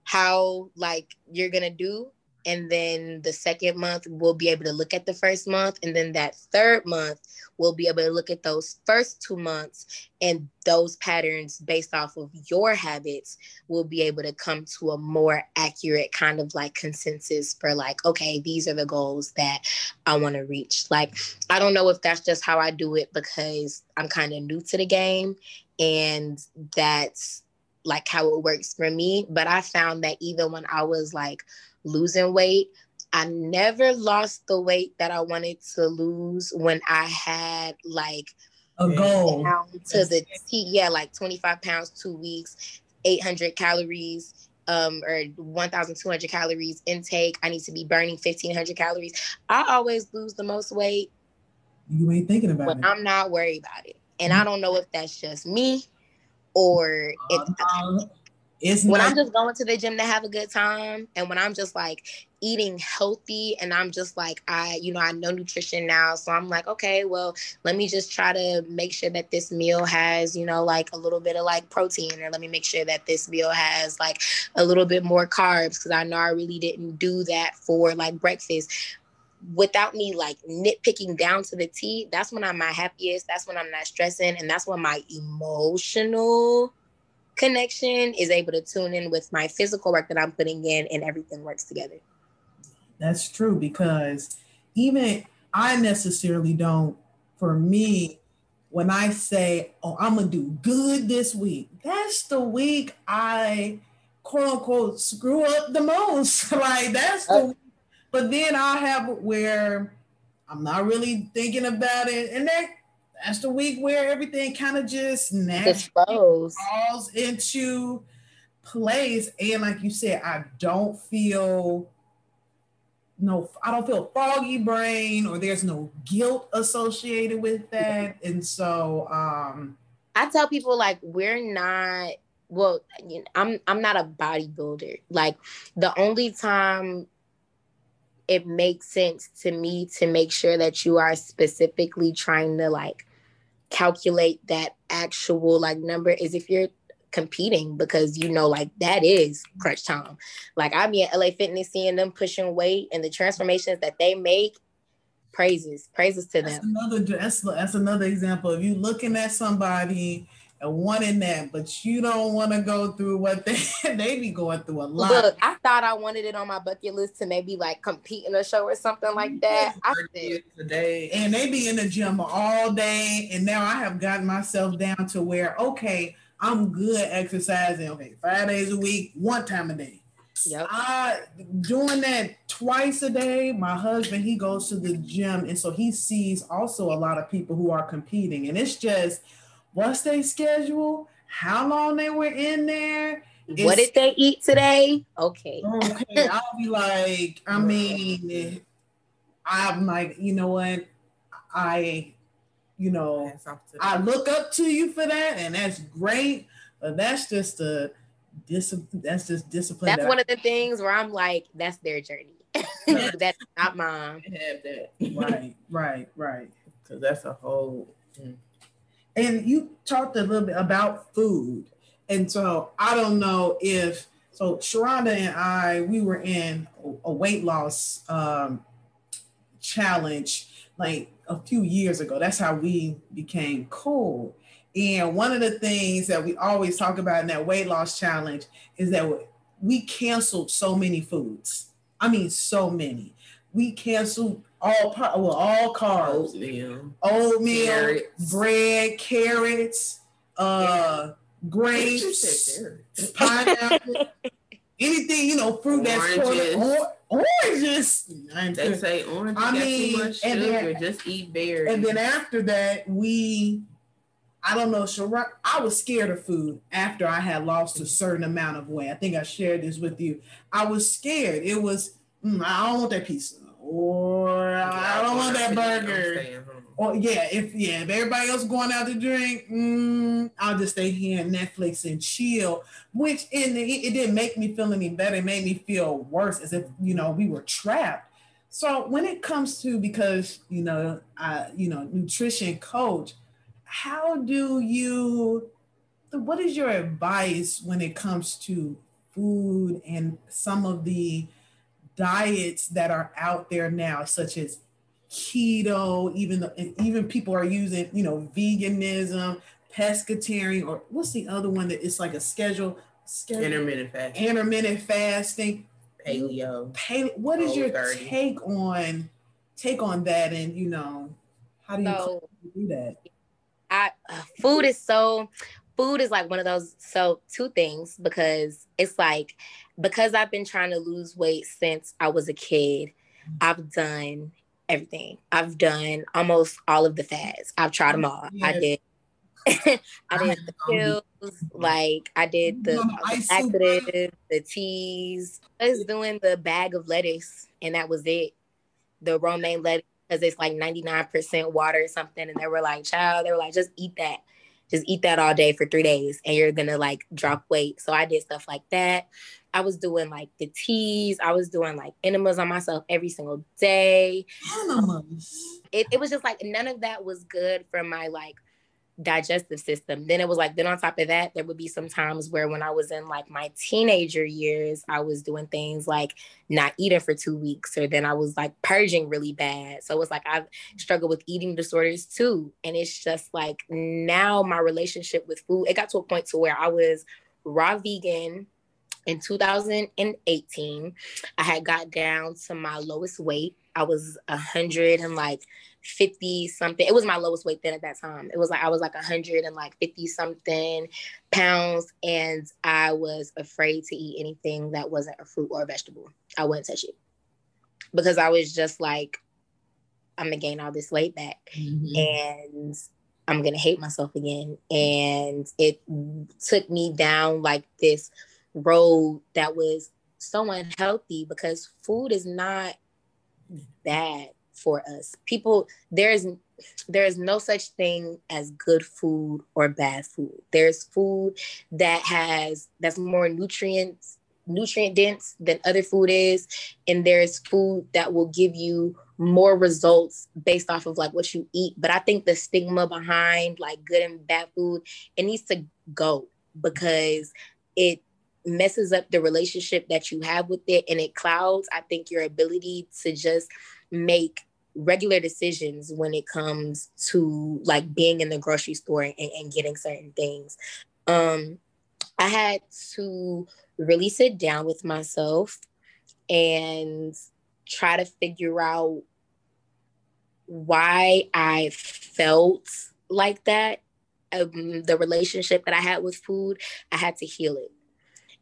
how like you're going to do. And then the second month, we'll be able to look at the first month. And then that third month, we'll be able to look at those first 2 months, and those patterns based off of your habits, we'll be able to come to a more accurate kind of like consensus for like, okay, these are the goals that I want to reach. Like, I don't know if that's just how I do it because I'm kind of new to the game, and that's like how it works for me. But I found that even when I was like losing weight, I never lost the weight that I wanted to lose when I had like a goal like 25 pounds, 2 weeks, 800 calories, or 1,200 calories intake. I need to be burning 1,500 calories. I always lose the most weight. You ain't thinking about it. I'm not worried about it. And I don't know if that's just me or I'm just going to the gym to have a good time, and when I'm just like eating healthy, and I'm just like, I know nutrition now, so I'm like, okay, well, let me just try to make sure that this meal has, you know, like a little bit of like protein, or let me make sure that this meal has like a little bit more carbs, because I know I really didn't do that for like breakfast. Without me like nitpicking down to the T, that's when I'm my happiest, that's when I'm not stressing, and that's when my emotional connection is able to tune in with my physical work that I'm putting in, and everything works together. That's true, because even I necessarily don't, for me, when I say, oh, I'm gonna do good this week, that's the week I quote unquote screw up the most. Like, that's the week. But then I have where I'm not really thinking about it, and that's the week where everything kind of just naturally falls into place. And like you said, I don't feel foggy brain, or there's no guilt associated with that. And so I tell people, like, I'm not a bodybuilder. Like, the only time it makes sense to me to make sure that you are specifically trying to like calculate that actual like number is if you're competing, because you know, like, that is crunch time. Like, I be at LA Fitness seeing them pushing weight and the transformations that they make. Praises to them. That's another example. If you're looking at somebody and wanting that, but you don't want to go through what they be going through a lot. Look, I thought I wanted it on my bucket list to maybe like compete in a show or something like that. I did today, and they be in the gym all day. And now I have gotten myself down to where, okay, I'm good exercising. Okay, 5 days a week, one time a day. Yep. Doing that twice a day. My husband, he goes to the gym, and so he sees also a lot of people who are competing, and it's just, what's their schedule, how long they were in there, what did they eat today? Okay I'll be like, I mean, I'm like, you know what, I look up to you for that, and that's great, but that's just a discipline. That's one of the things where I'm like, that's their journey. That's not mine. Have that. Right. Because that's a whole. Mm. And you talked a little bit about food, and so I don't know if so. Sharonda and I, we were in a weight loss challenge like a few years ago. That's how we became cool. And one of the things that we always talk about in that weight loss challenge is that we canceled so many foods. I mean, so many. We canceled all carbs, oatmeal, carrots. Bread, carrots, grapes, pineapple, anything, fruit that's oranges. They say oranges. I mean, too much sugar. Just eat berries. And then after that, I don't know, Sharon, I was scared of food after I had lost a certain amount of weight. I think I shared this with you. I was scared. It was, I don't want that pizza, or I don't want that burger. Or if everybody else going out to drink, I'll just stay here and Netflix and chill, which it didn't make me feel any better. It made me feel worse, as if, we were trapped. So when it comes to, because, nutrition coach, what is your advice when it comes to food and some of the diets that are out there now, such as keto, even people are using, veganism, pescatarian, or what's the other one that it's like a schedule? Intermittent fasting. Paleo. What is your take on that, and, how do you do that? Food is like one of those. So two things, because I've been trying to lose weight since I was a kid, I've done everything. I've done almost all of the fads. I've tried them all. Yes. I did the pills, I did the laxatives, the teas. I was doing the bag of lettuce, and that was it. The romaine lettuce. Because it's like 99% water or something. And they were like, just eat that. Just eat that all day for 3 days, and you're going to drop weight. So I did stuff like that. I was doing the teas. I was doing enemas on myself every single day. Enemas. It was just none of that was good for my digestive system. Then it was then on top of that, there would be some times where when I was in my teenager years, I was doing things like not eating for 2 weeks, or then I was purging really bad. So it's I've struggled with eating disorders too. And it's just now my relationship with food, it got to a point to where I was raw vegan in 2018. I had got down to my lowest weight. I was 150 something. It was my lowest weight then at that time. It was I was 150 something pounds, and I was afraid to eat anything that wasn't a fruit or a vegetable. I wouldn't touch it, because I was just I'm gonna gain all this weight back, and I'm gonna hate myself again. And it took me down this road that was so unhealthy, because food is not bad for us. People, there is no such thing as good food or bad food. There's food that's more nutrient dense than other food is, and there's food that will give you more results based off of what you eat. But I think the stigma behind good and bad food, it needs to go. because it messes up the relationship that you have with it, and it clouds, I think, your ability to just make regular decisions when it comes to like being in the grocery store and getting certain things. I had to really sit down with myself and try to figure out why I felt like that. The relationship that I had with food, I had to heal it.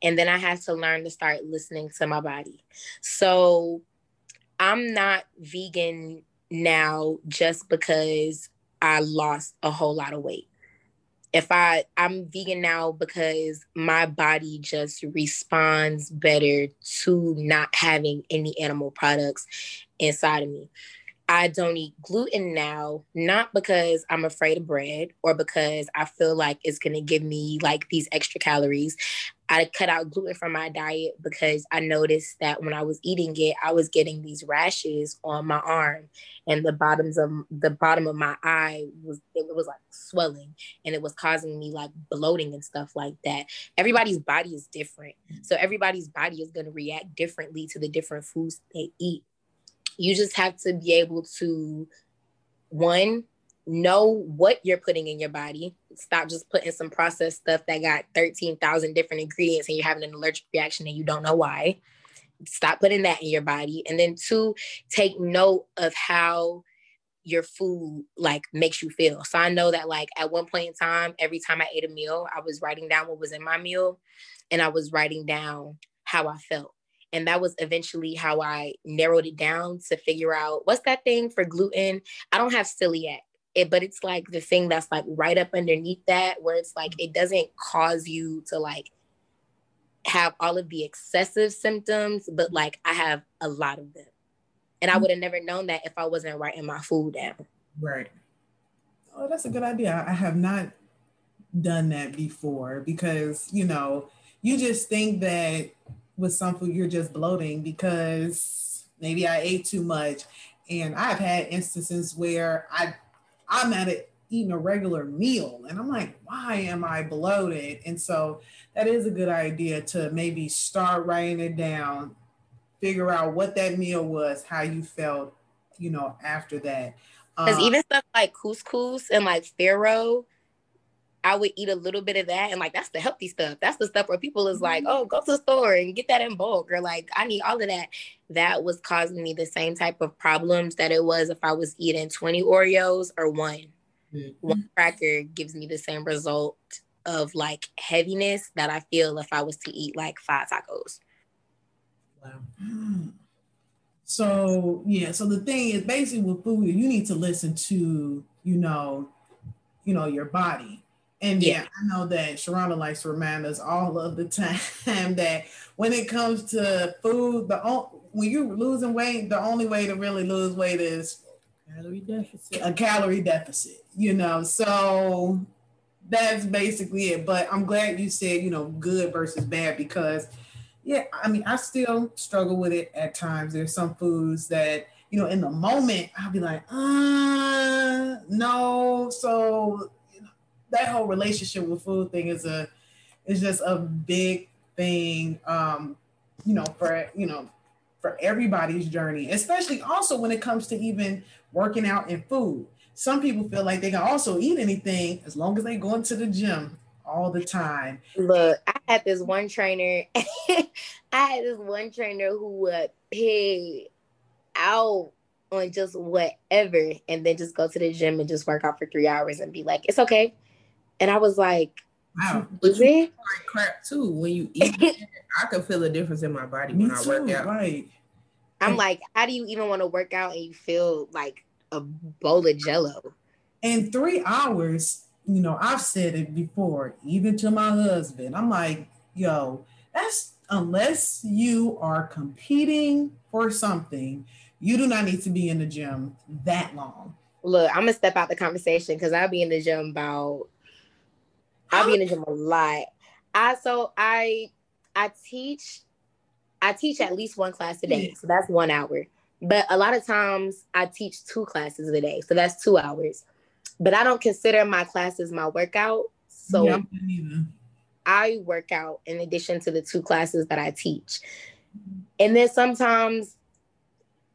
And then I had to learn to start listening to my body. So I'm not vegan now just because I lost a whole lot of weight. I'm vegan now because my body just responds better to not having any animal products inside of me. I don't eat gluten now, not because I'm afraid of bread or because I feel like it's going to give me like these extra calories. I cut out gluten from my diet because I noticed that when I was eating it, I was getting these rashes on my arm, and the bottom of my eye was like swelling, and it was causing me like bloating and stuff like that. Everybody's body is different. So everybody's body is going to react differently to the different foods they eat. You just have to be able to, one, know what you're putting in your body. Stop just putting some processed stuff that got 13,000 different ingredients and you're having an allergic reaction and you don't know why. Stop putting that in your body. And then two, take note of how your food like makes you feel. So I know that like at one point in time, every time I ate a meal, I was writing down what was in my meal and I was writing down how I felt. And that was eventually how I narrowed it down to figure out what's that thing for gluten. I don't have celiac, but it's like the thing that's like right up underneath that, where it's like, it doesn't cause you to like have all of the excessive symptoms, but like I have a lot of them. And I would have never known that if I wasn't writing my food down. Right. Oh, that's a good idea. I have not done that before because, you know, you just think that with some food, you're just bloating because maybe I ate too much. And I've had instances where I'm at it eating a regular meal and I'm like, why am I bloated? And so that is a good idea to maybe start writing it down, figure out what that meal was, how you felt, you know, after that. Because even stuff like couscous and like farro, I would eat a little bit of that. And like, that's the healthy stuff. That's the stuff where people is like, oh, go to the store and get that in bulk. Or like, I need all of that. That was causing me the same type of problems that it was if I was eating 20 Oreos or one. Mm-hmm. One cracker gives me the same result of like heaviness that I feel if I was to eat like 5 tacos. Wow. So, yeah. So the thing is basically with food, you need to listen to, you know, your body. And yeah, I know that Sharana likes to remind us all of the time that when it comes to food, when you're losing weight, the only way to really lose weight is a calorie deficit, you know, so that's basically it. But I'm glad you said, you know, good versus bad because, yeah, I mean, I still struggle with it at times. There's some foods that, you know, in the moment, I'll be like, no, so that whole relationship with food thing is just a big thing, for everybody's journey, especially also when it comes to even working out and food. Some people feel like they can also eat anything as long as they go into the gym all the time. Look, I had this one trainer, who would pay out on just whatever and then just go to the gym and just work out for 3 hours and be like, it's okay. And I was like, wow, but you like crap too when you eat. I can feel the difference in my body when I work out. Right. I'm like, how do you even want to work out and you feel like a bowl of jello? And 3 hours, you know, I've said it before, even to my husband. I'm like, yo, that's unless you are competing for something, you do not need to be in the gym that long. Look, I'm gonna step out the conversation because I'll be in the gym a lot. I teach at least one class a day. So that's 1 hour. But a lot of times I teach 2 classes a day. So that's 2 hours. But I don't consider my classes my workout. So I work out in addition to the two classes that I teach. And then sometimes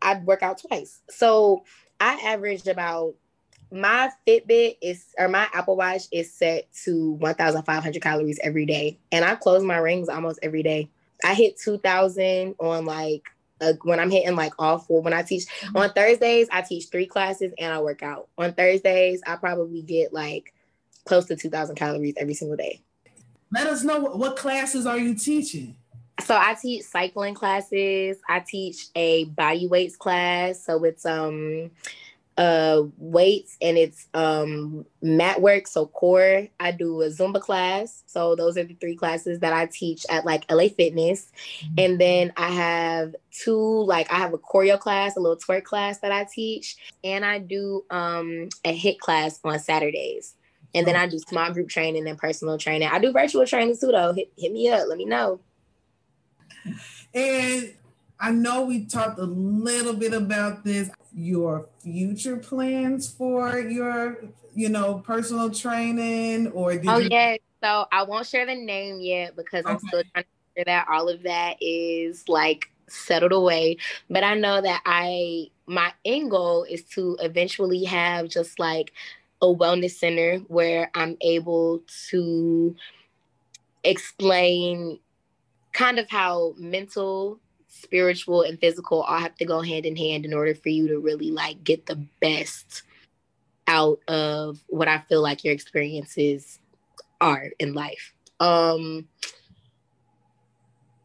I'd work out twice. So I averaged about, my Fitbit is, or my Apple Watch is set to 1,500 calories every day. And I close my rings almost every day. I hit 2,000 on when I'm hitting like all four. When I teach on Thursdays, I teach three classes and I work out. On Thursdays, I probably get like close to 2,000 calories every single day. Let us know what classes are you teaching? So I teach cycling classes. I teach a body weights class. So it's weights and it's mat work. So core. I do a Zumba class. So those are the three classes that I teach at like LA Fitness. And then I have I have a choreo class, a little twerk class that I teach. And I do a HIIT class on Saturdays. And then I do small group training and personal training. I do virtual training too, though. Hit me up. Let me know. And I know we talked a little bit about this, your future plans for your, personal training or... Yeah. So I won't share the name yet because I'm still trying to figure that. All of that is like settled away. But I know that my end goal is to eventually have just like a wellness center where I'm able to explain kind of how mental, spiritual, and physical all have to go hand in hand in order for you to really like get the best out of what I feel like your experiences are in life.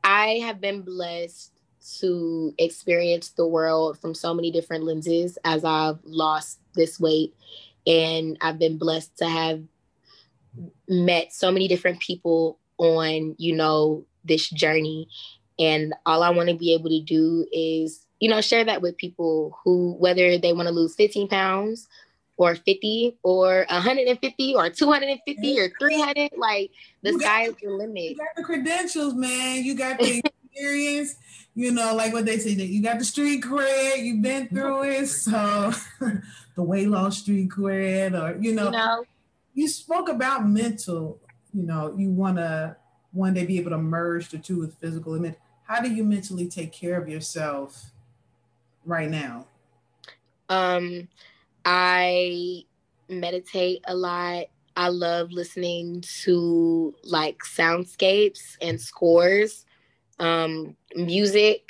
I have been blessed to experience the world from so many different lenses as I've lost this weight. And I've been blessed to have met so many different people on, this journey. And all I want to be able to do is, share that with people who, whether they want to lose 15 pounds or 50 or 150 or 250 or 300, like the sky's the limit. You got the credentials, man. You got the experience. Like what they say, that you got the street cred, you've been through it. So the weight loss street cred, or, you spoke about mental, you want to one day be able to merge the two with physical. And how do you mentally take care of yourself right now? I meditate a lot. I love listening to like soundscapes and scores. Music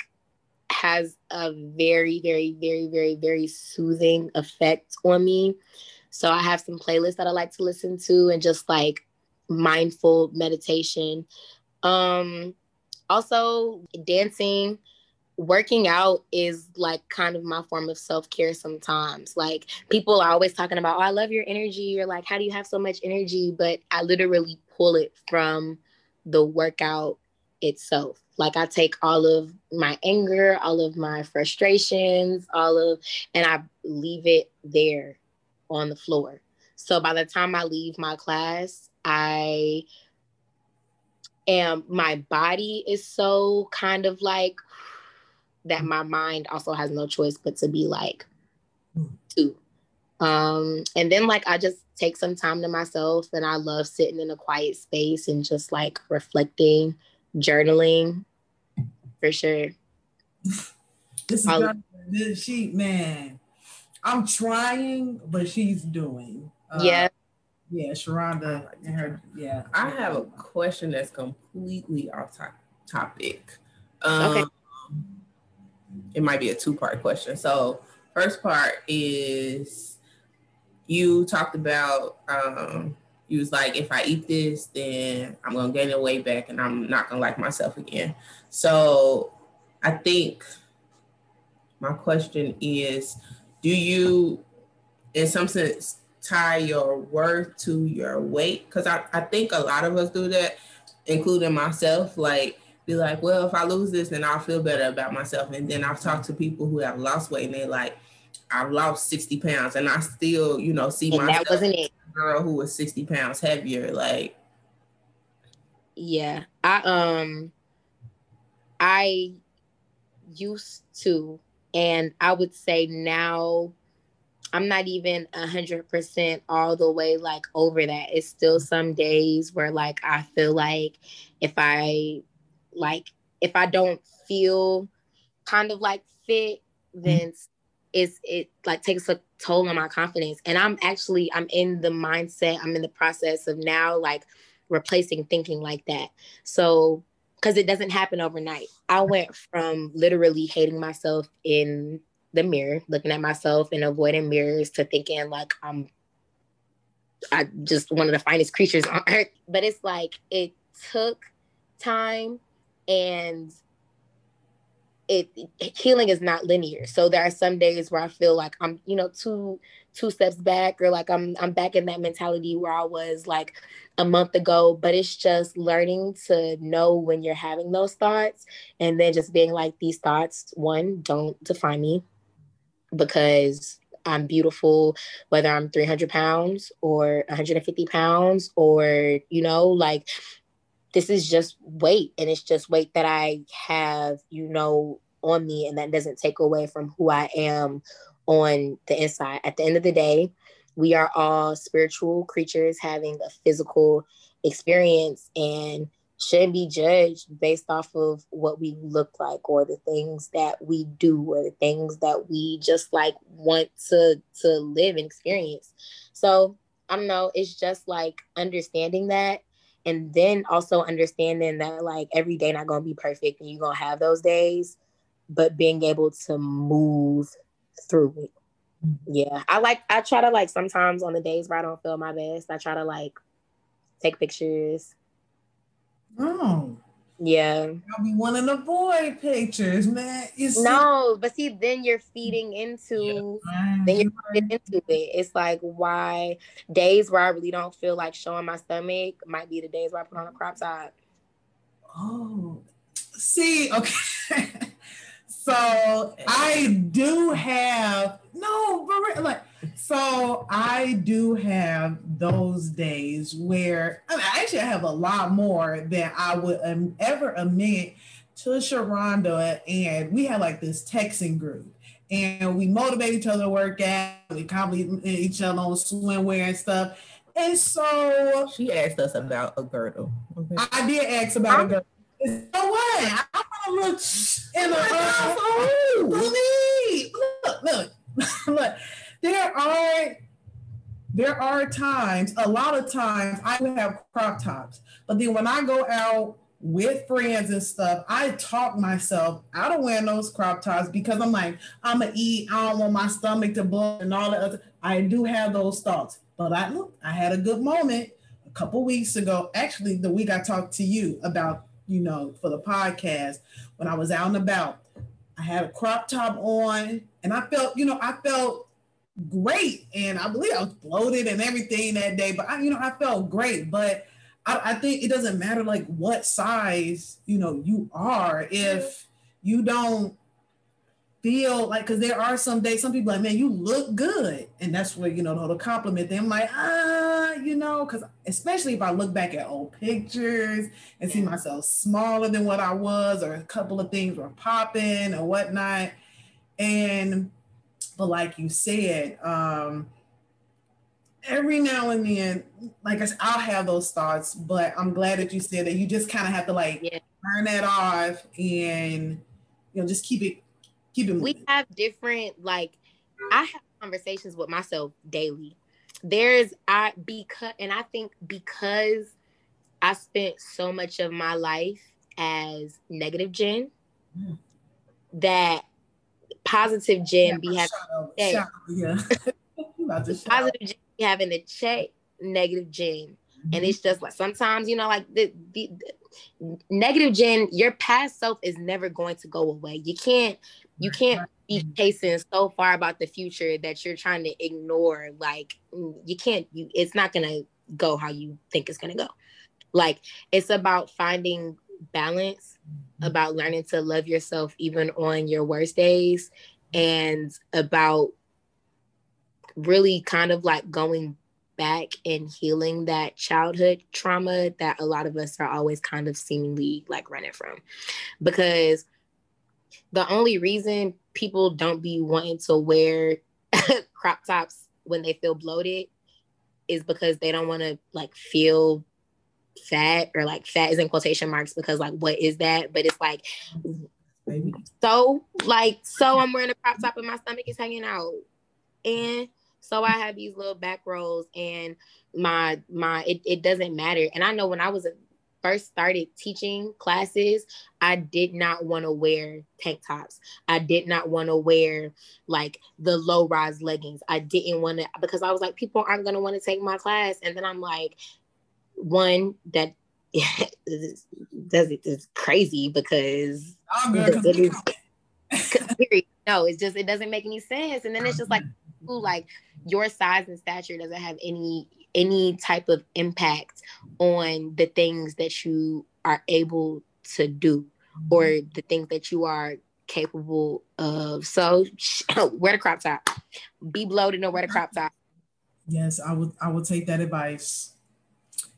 has a very, very, very, very, very soothing effect on me. So I have some playlists that I like to listen to and just like mindful meditation. Also dancing, working out is like kind of my form of self-care sometimes. Like people are always talking about, oh, I love your energy. You're like, how do you have so much energy? But I literally pull it from the workout itself. Like I take all of my anger, all of my frustrations, and I leave it there on the floor. So by the time I leave my class, my body is so kind of like that my mind also has no choice but to be like too. And then like I just take some time to myself, and I love sitting in a quiet space and just like reflecting, journaling, for sure. I'm trying, but she's doing. Yeah, Sharonda and her. Yeah, I have a question that's completely off topic. Okay. It might be a two-part question. So, first part is you talked about. You was like, if I eat this, then I'm gonna gain the weight back, and I'm not gonna like myself again. So, I think my question is, do you, in some sense, tie your worth to your weight? Because I think a lot of us do that, including myself, like be like, well, if I lose this, then I'll feel better about myself. And then I've talked to people who have lost weight and they're like, I've lost 60 pounds and I still, see and myself that wasn't it. As a girl who was 60 pounds heavier. Like, yeah, I used to, and I would say now I'm not even 100% all the way like over that. It's still some days where like I feel like if I don't feel kind of like fit, then it like takes a toll on my confidence. And I'm in the mindset, I'm in the process of now like replacing thinking like that. So, because it doesn't happen overnight. I went from literally hating myself in the mirror, looking at myself and avoiding mirrors, to thinking like I'm just one of the finest creatures on earth. But it's like, it took time, and healing is not linear. So there are some days where I feel like I'm, two steps back, or like I'm back in that mentality where I was like a month ago. But it's just learning to know when you're having those thoughts, and then just being like, these thoughts, one, don't define me, because I'm beautiful, whether I'm 300 pounds or 150 pounds, or, like, this is just weight, and it's just weight that I have, on me, and that doesn't take away from who I am on the inside. At the end of the day, we are all spiritual creatures having a physical experience, and shouldn't be judged based off of what we look like, or the things that we do, or the things that we just like want to live and experience. So I don't know, it's just like understanding that. And then also understanding that like every day not going to be perfect, and you're going to have those days, but being able to move through it. Yeah. I try to like, sometimes on the days where I don't feel my best, I try to like take pictures. Oh. Yeah. We want to avoid pictures, man. Then you're feeding into, it. It's like, why? Days where I really don't feel like showing my stomach might be the days where I put on a crop top. Oh, see, okay. So I do have those days where, I have a lot more than I would ever admit to Sharonda. And we had like this texting group, and we motivate each other to work out. We compliment each other on swimwear and stuff. And so she asked us about a girdle. Okay. I did ask about a girdle. So what? I want to look in Look. There are times, a lot of times, I would have crop tops, but then when I go out with friends and stuff, I talk myself out of wearing those crop tops, because I'm like, I'm gonna eat, I don't want my stomach to bulge and all the other. I do have those thoughts, but I had a good moment a couple weeks ago. Actually, the week I talked to you about, for the podcast, when I was out and about, I had a crop top on, and I felt great, and I believe I was bloated and everything that day, but I felt great. But I think it doesn't matter like what size you are, if you don't feel like, because there are some days some people are like, man, you look good, and that's where the whole compliment thing. I'm like, because especially if I look back at old pictures and see myself smaller than what I was, or a couple of things were popping or whatnot. And but like you said, every now and then, like I said, I'll have those thoughts, but I'm glad that you said that you just kind of have to like burn that off, and just keep it moving. We have different, like, I have conversations with myself daily. I think because I spent so much of my life as negative Jen, that positive Jen be having to check negative Jen. Mm-hmm. And it's just like, sometimes, like the negative Jen, your past self is never going to go away. You can't be chasing so far about the future that you're trying to ignore. Like you can't, it's not going to go how you think it's going to go. Like, it's about finding balance, about learning to love yourself even on your worst days, and about really kind of like going back and healing that childhood trauma that a lot of us are always kind of seemingly like running from. Because the only reason people don't be wanting to wear crop tops when they feel bloated is because they don't want to like feel fat, or like fat is in quotation marks, because like, what is that? But it's like, so I'm wearing a crop top and my stomach is hanging out. And so I have these little back rolls, and it doesn't matter. And I know when I was first started teaching classes, I did not want to wear tank tops. I did not want to wear like the low rise leggings. I didn't want to, because I was like, people aren't going to want to take my class. And then I'm like, it's crazy because it doesn't make any sense. And then it's just like, your size and stature doesn't have any type of impact on the things that you are able to do or the things that you are capable of. So wear the crop top, be bloated, and wear the crop top. Yes, I would take that advice.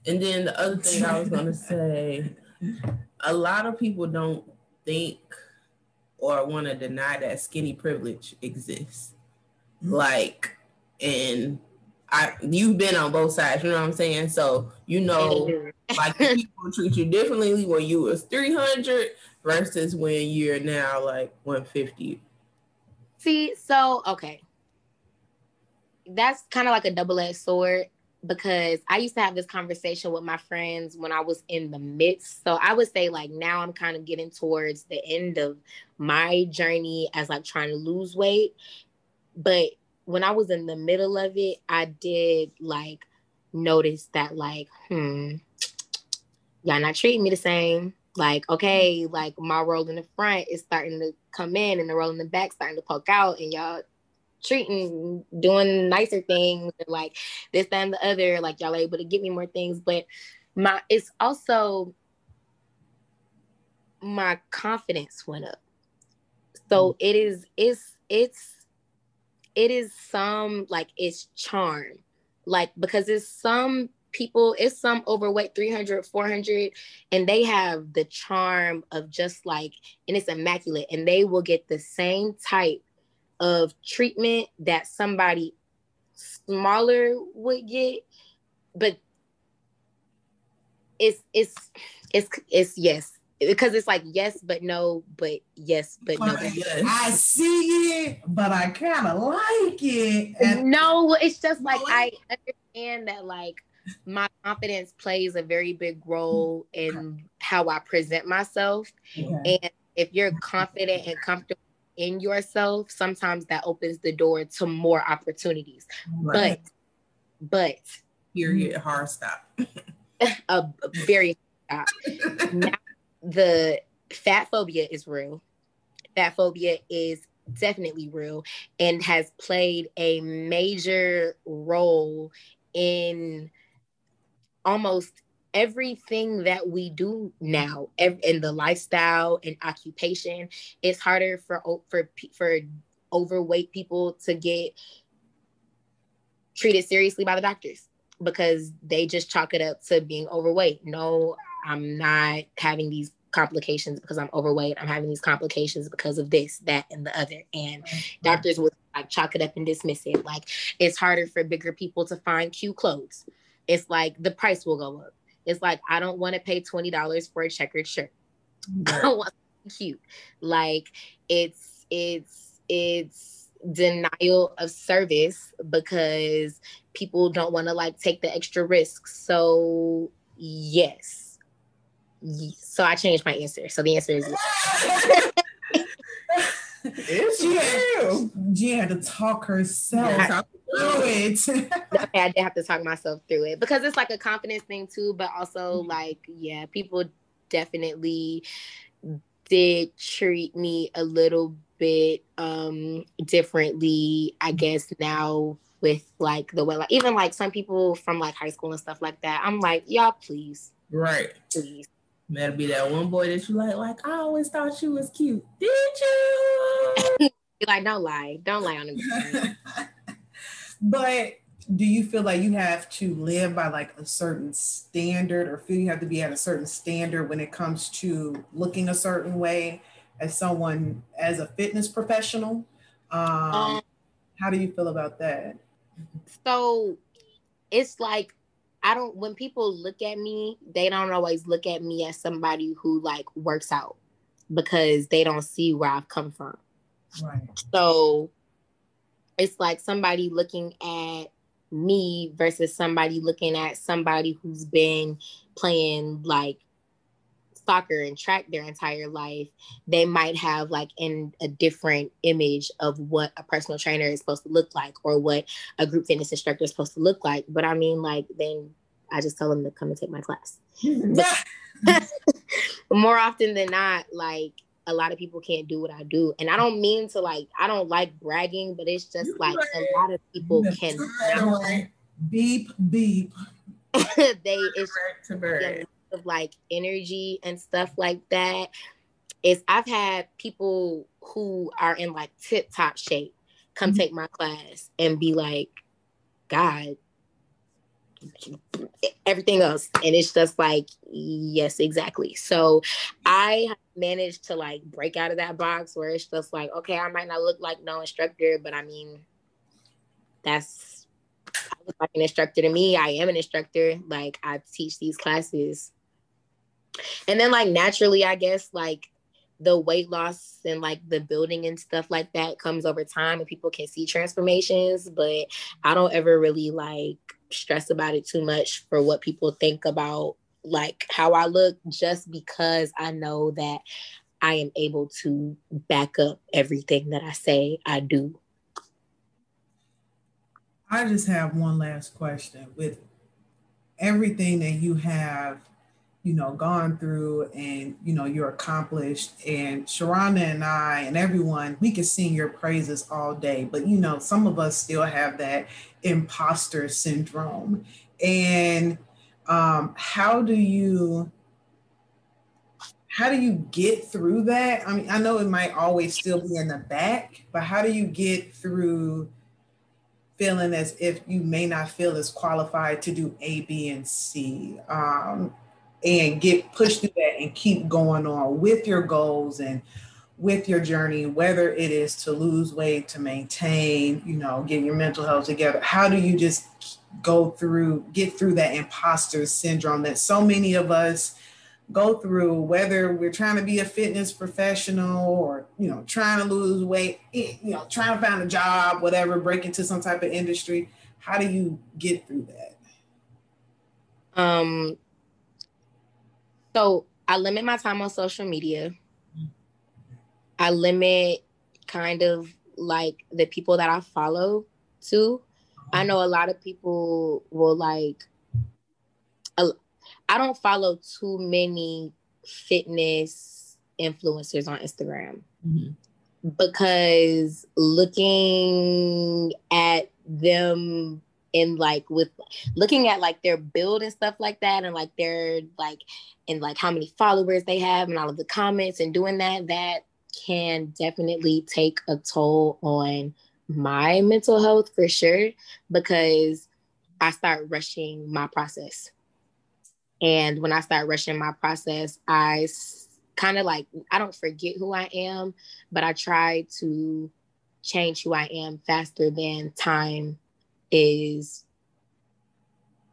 And then the other thing I was going to say, a lot of people don't think or want to deny that skinny privilege exists. Like, and you've been on both sides, you know what I'm saying? So, you know, like people treat you differently when you was 300 versus when you're now like 150. See, so, okay. That's kind of like a double-edged sword, because I used to have this conversation with my friends when I was in the midst. So I would say like now I'm kind of getting towards the end of my journey as like trying to lose weight. But when I was in the middle of it, I did like notice that like, y'all not treating me the same. Like, okay, like my roll in the front is starting to come in and the roll in the back starting to poke out, and y'all doing nicer things, like this, that, and the other, like y'all are able to give me more things. But it's also my confidence went up. So it is some like it's charm, like because it's some people, it's some overweight 300, 400, and they have the charm of just like, and it's immaculate, and they will get the same type of treatment that somebody smaller would get. But it's yes, because it's like yes but no, but yes but no. I see it, but I kind of like it. And no, it's just like I understand that like my confidence plays a very big role in how I present myself. Okay. And if you're confident and comfortable in yourself, sometimes that opens the door to more opportunities. Right. But period, hard stop. a very hard stop. Now, the fat phobia is real. Fat phobia is definitely real and has played a major role in almost everything that we do now, in the lifestyle and occupation. It's harder for overweight people to get treated seriously by the doctors because they just chalk it up to being overweight. No, I'm not having these complications because I'm overweight. I'm having these complications because of this, that, and the other. And doctors would like chalk it up and dismiss it. Like, it's harder for bigger people to find cute clothes. It's like the price will go up. It's like, I don't want to pay $20 for a checkered shirt. I don't want something cute. Like it's denial of service because people don't want to like take the extra risk. So yes. So I changed my answer. So the answer is yes. She had to talk herself through it. Okay, I did have to talk myself through it because it's like a confidence thing too, but also like, yeah, people definitely did treat me a little bit differently, I guess, now with like the way, like even like some people from like high school and stuff like that, I'm like, y'all please. Right. Please. That'll be that one boy that you like, I always thought you was cute. Did you? Like, don't lie on him. But do you feel like you have to live by like a certain standard, or feel you have to be at a certain standard when it comes to looking a certain way as someone, as a fitness professional? How do you feel about that? So it's like, when people look at me, they don't always look at me as somebody who like works out because they don't see where I've come from. Right. So it's like somebody looking at me versus somebody looking at somebody who's been playing like soccer and track their entire life. They might have like in a different image of what a personal trainer is supposed to look like or what a group fitness instructor is supposed to look like. But I mean, like, then I just tell them to come and take my class. More often than not, like, a lot of people can't do what I do. And I don't mean to like, I don't like bragging, but it's just like a lot of people can beep, beep. Of like energy and stuff like that. I've had people who are in like tip top shape come take my class and be like, God, everything else. And it's just like, yes, exactly. So I managed to like break out of that box where it's just like, okay, I might not look like no instructor, but I mean, I look like an instructor to me. I am an instructor. Like, I teach these classes. And then like naturally, I guess like the weight loss and like the building and stuff like that comes over time and people can see transformations, but I don't ever really like stress about it too much for what people think about like how I look, just because I know that I am able to back up everything that I say I do. I just have one last question. With everything that you have, you know, gone through and, you know, you're accomplished, and Sharonda and I and everyone, we can sing your praises all day, but you know, some of us still have that imposter syndrome. And how do you get through that? I mean, I know it might always still be in the back, but how do you get through feeling as if you may not feel as qualified to do A, B, and C, and get pushed through that and keep going on with your goals and with your journey, whether it is to lose weight, to maintain, you know, get your mental health together? How do you just get through that imposter syndrome that so many of us go through, whether we're trying to be a fitness professional or, you know, trying to lose weight, you know, trying to find a job, whatever, break into some type of industry? How do you get through that? So I limit my time on social media. I limit kind of like the people that I follow to. I know a lot of people will like, I don't follow too many fitness influencers on Instagram because looking at them and like with looking at like their build and stuff like that and like their like and like how many followers they have and all of the comments and doing that can definitely take a toll on my mental health for sure, because I start rushing my process. And when I start rushing my process, I kind of like, I don't forget who I am, but I try to change who I am faster than time is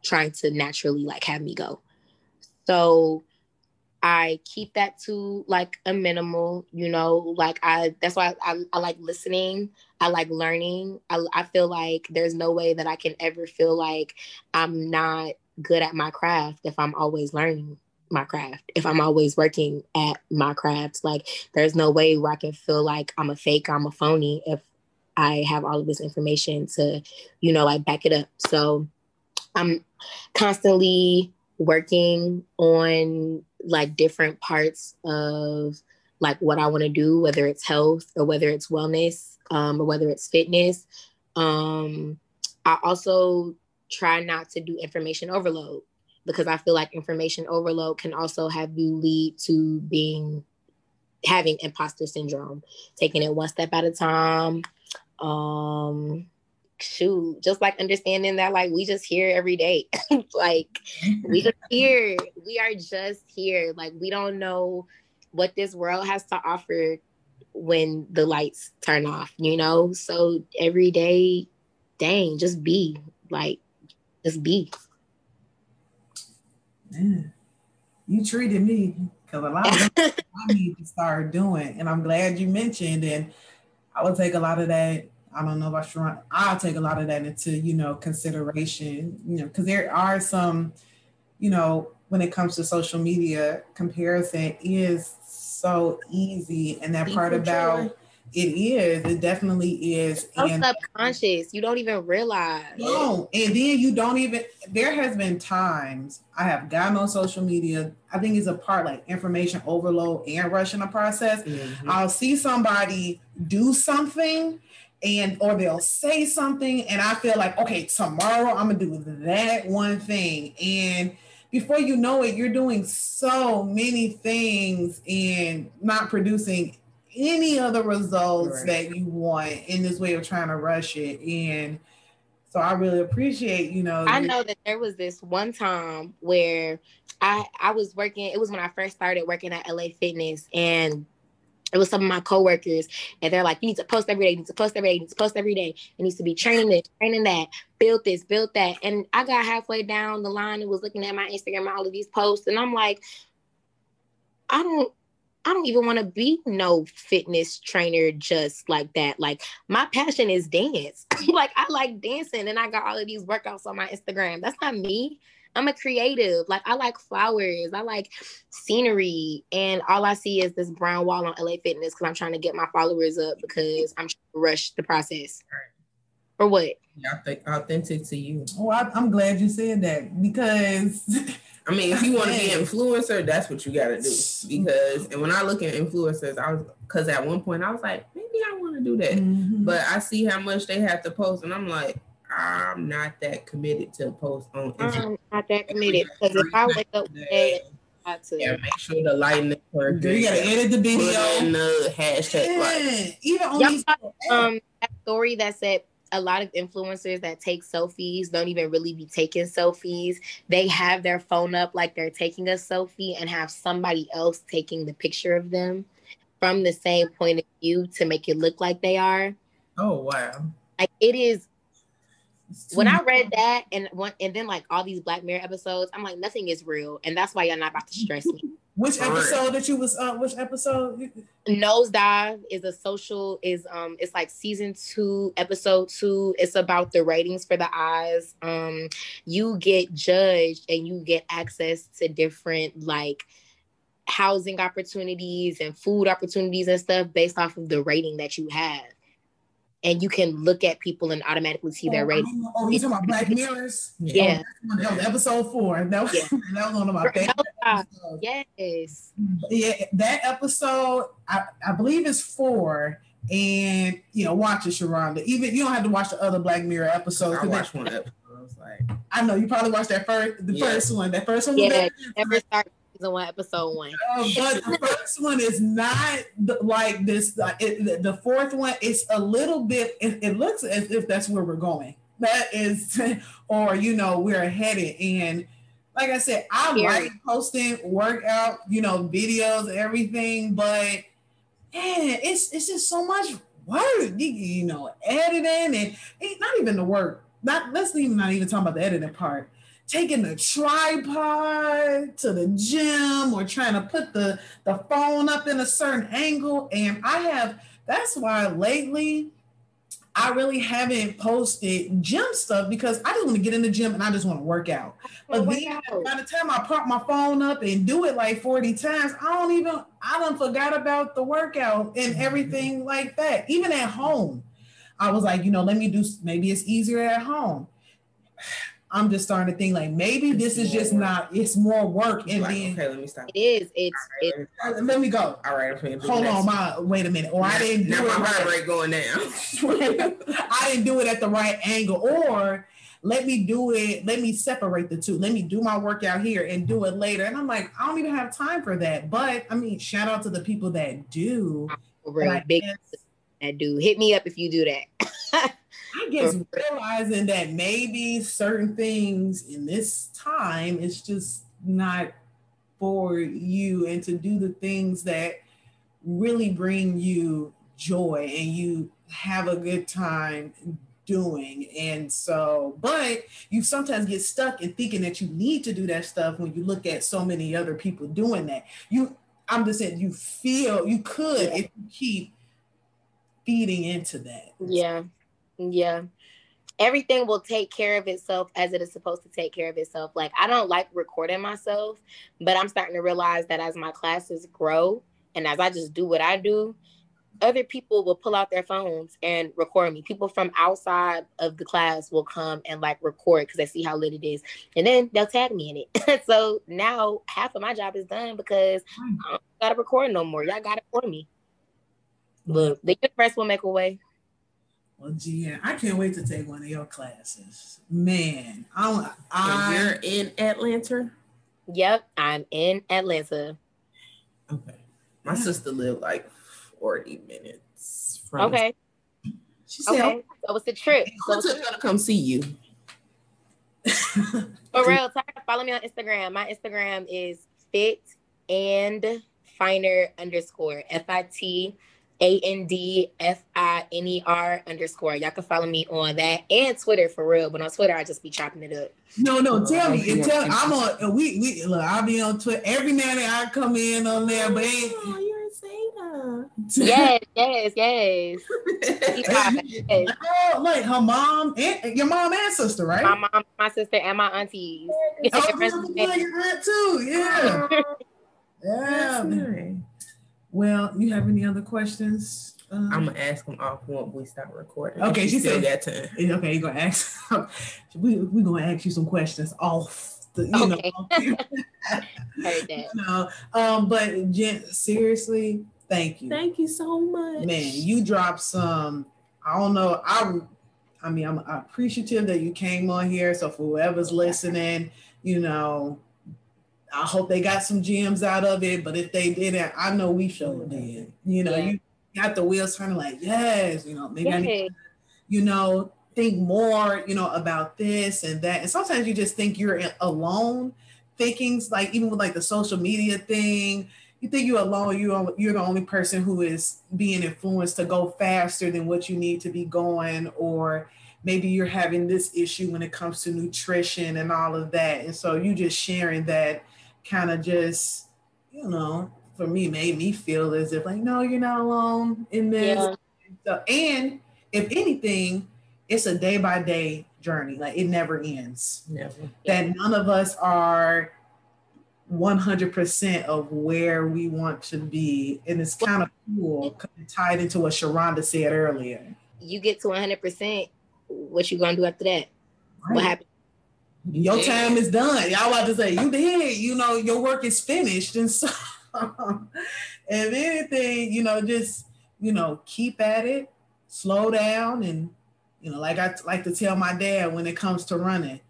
trying to naturally like have me go. So I keep that to like a minimal, you know, like that's why I like listening. I like learning. I feel like there's no way that I can ever feel like I'm not good at my craft if I'm always learning my craft, if I'm always working at my crafts. Like, there's no way where I can feel like I'm a fake, I'm a phony if I have all of this information to, you know, like back it up. So I'm constantly working on like different parts of like what I want to do, whether it's health or whether it's wellness, or whether it's fitness. I also try not to do information overload, because I feel like information overload can also have you lead to having imposter syndrome, taking it one step at a time. Just like understanding that like we just here every day. Like we are just here. Like, we don't know what this world has to offer when the lights turn off, you know? So every day, dang, just be. Like, just be. Yeah. You treated me, because a lot of things I need to start doing. And I'm glad you mentioned, and I will take a lot of that. I don't know about Sharon. I'll take a lot of that into, you know, consideration, you know, because there are some, you know, when it comes to social media, comparison is so easy. And that part about it is, it definitely is. So and subconscious, you don't even realize. No, and then you don't even, there has been times I have gotten on social media. I think it's a part like information overload and rushing the process. Mm-hmm. I'll see somebody do something, and or they'll say something, and I feel like, okay, tomorrow I'm gonna do that one thing. And before you know it, you're doing so many things and not producing any other results that you want in this way of trying to rush it. And so I really appreciate, you know. I know that there was this one time where I was working, it was when I first started working at LA Fitness, and it was some of my coworkers, and they're like, you need to post every day, you need to post every day, you need to post every day. It needs to be training this, training that, build this, build that. And I got halfway down the line and was looking at my Instagram and all of these posts. And I'm like, I don't even want to be no fitness trainer just like that. Like, my passion is dance. Like, I like dancing, and I got all of these workouts on my Instagram. That's not me. I'm a creative. Like, I like flowers. I like scenery. And all I see is this brown wall on LA Fitness because I'm trying to get my followers up because I'm trying to rush the process. Or what? Yeah, I think authentic to you. Oh, I'm glad you said that, because I mean, if you want to be an influencer, that's what you got to do. Because, and when I look at influencers, because at one point I was like, maybe I want to do that. Mm-hmm. But I see how much they have to post, and I'm like, I'm not that committed to post on Instagram. I'm not that committed, because if I wake up today, yeah, make sure the lighting is perfect. You gotta edit the video and the hashtag. Yeah. Like, even on these that story that said a lot of influencers that take selfies don't even really be taking selfies. They have their phone up like they're taking a selfie and have somebody else taking the picture of them from the same point of view to make it look like they are. Oh wow! Like, it is. When I read that and then like all these Black Mirror episodes, I'm like, nothing is real, and that's why y'all not about to stress me. Which episode that you was on? Which episode? Nosedive is a social it's like season 2, episode 2. It's about the ratings for the eyes. You get judged and you get access to different like housing opportunities and food opportunities and stuff based off of the rating that you have. And you can look at people and automatically see their rating. Oh, you're talking about Black Mirrors? Yeah. Oh, that was episode 4. That was one of my favorite episodes. Yes. Yeah, that episode, I believe it's 4. And, you know, watch it, Sharonda. Even, you don't have to watch the other Black Mirror episodes. I watched one episode. I was like, I know, you probably watched the first one. That first one? Yeah, never started. Season 1, episode 1. Oh, but the first one is not like this. The fourth one is a little bit. It looks as if that's where we're going. That is, or you know, we're headed. And like I said, I like posting workout, you know, videos, everything. But man, it's just so much work. You know, editing and not even the work. Let's not even talk about the editing part. Taking the tripod to the gym or trying to put the phone up in a certain angle. And that's why lately I really haven't posted gym stuff, because I just want to get in the gym and I just want to work out. But then by the time I pop my phone up and do it like 40 times, I done forgot about the workout and everything like that. Even at home, I was like, you know, maybe it's easier at home. I'm just starting to think like maybe this is just not. It's more work, and like, okay, let me stop. It is. It's let me go. All right, I'm hold on. Wait a minute. Or I didn't do it. Now my heart rate going down. I didn't do it at the right angle. Or let me do it. Let me separate the two. Let me do my workout here and do it later. And I'm like, I don't even have time for that. But I mean, shout out to the people that do. Right, big that do. Hit me up if you do that. I guess realizing that maybe certain things in this time is just not for you, and to do the things that really bring you joy and you have a good time doing. And so, but you sometimes get stuck in thinking that you need to do that stuff when you look at so many other people doing that. I'm just saying, you feel you could if you keep feeding into that. Yeah. Yeah. Everything will take care of itself as it is supposed to take care of itself. Like, I don't like recording myself, but I'm starting to realize that as my classes grow and as I just do what I do, other people will pull out their phones and record me. People from outside of the class will come and like record because they see how lit it is. And then they'll tag me in it. So now half of my job is done because I don't got to record no more. Y'all got it for me. Look, the universe will make a way. Well, Gia, I can't wait to take one of your classes. Man, you're in Atlanta? Yep, I'm in Atlanta. Okay. My sister lived like 40 minutes from She said, so it's a trip. So I'm going to come see you. For real, follow me on Instagram. My Instagram is fit_and_finer_ FITANDFINER_. Y'all can follow me on that and Twitter for real. But on Twitter, I just be chopping it up. No, tell me. I'm on. We look. I'll be on Twitter every now and then. I come in on there, but yes. Oh, like her mom and your mom and sister, right? My mom, my sister, and my aunties. Your aunt too. Yeah. Nice. Well, you have any other questions? I'm gonna ask them off when we start recording. Okay, she said that time. Okay, you're gonna ask. we gonna ask you some questions off. Heard that. But Jen, seriously, thank you. Thank you so much, man. You dropped some. I don't know. I mean, I'm appreciative that you came on here. So for whoever's listening, I hope they got some gems out of it, but if they didn't, I know we sure did. You got the wheels turning like, yes, maybe I need to, think more, about this and that. And sometimes you just think you're alone, thinking like, even with like the social media thing, you think you're alone, you're the only person who is being influenced to go faster than what you need to be going, or maybe you're having this issue when it comes to nutrition and all of that. And so you just sharing that kind of just, for me, made me feel as if like, no, you're not alone in this. Yeah. So, and if anything, it's a day by day journey. Like it never ends. Never. That none of us are 100% of where we want to be. And it's kind of cool, tied into what Sharonda said earlier. You get to 100%. What you gonna do after that? Right. What happened? Your time is done. Y'all about to say you did. Your work is finished, and so if anything, just keep at it, slow down, and like I like to tell my dad when it comes to running,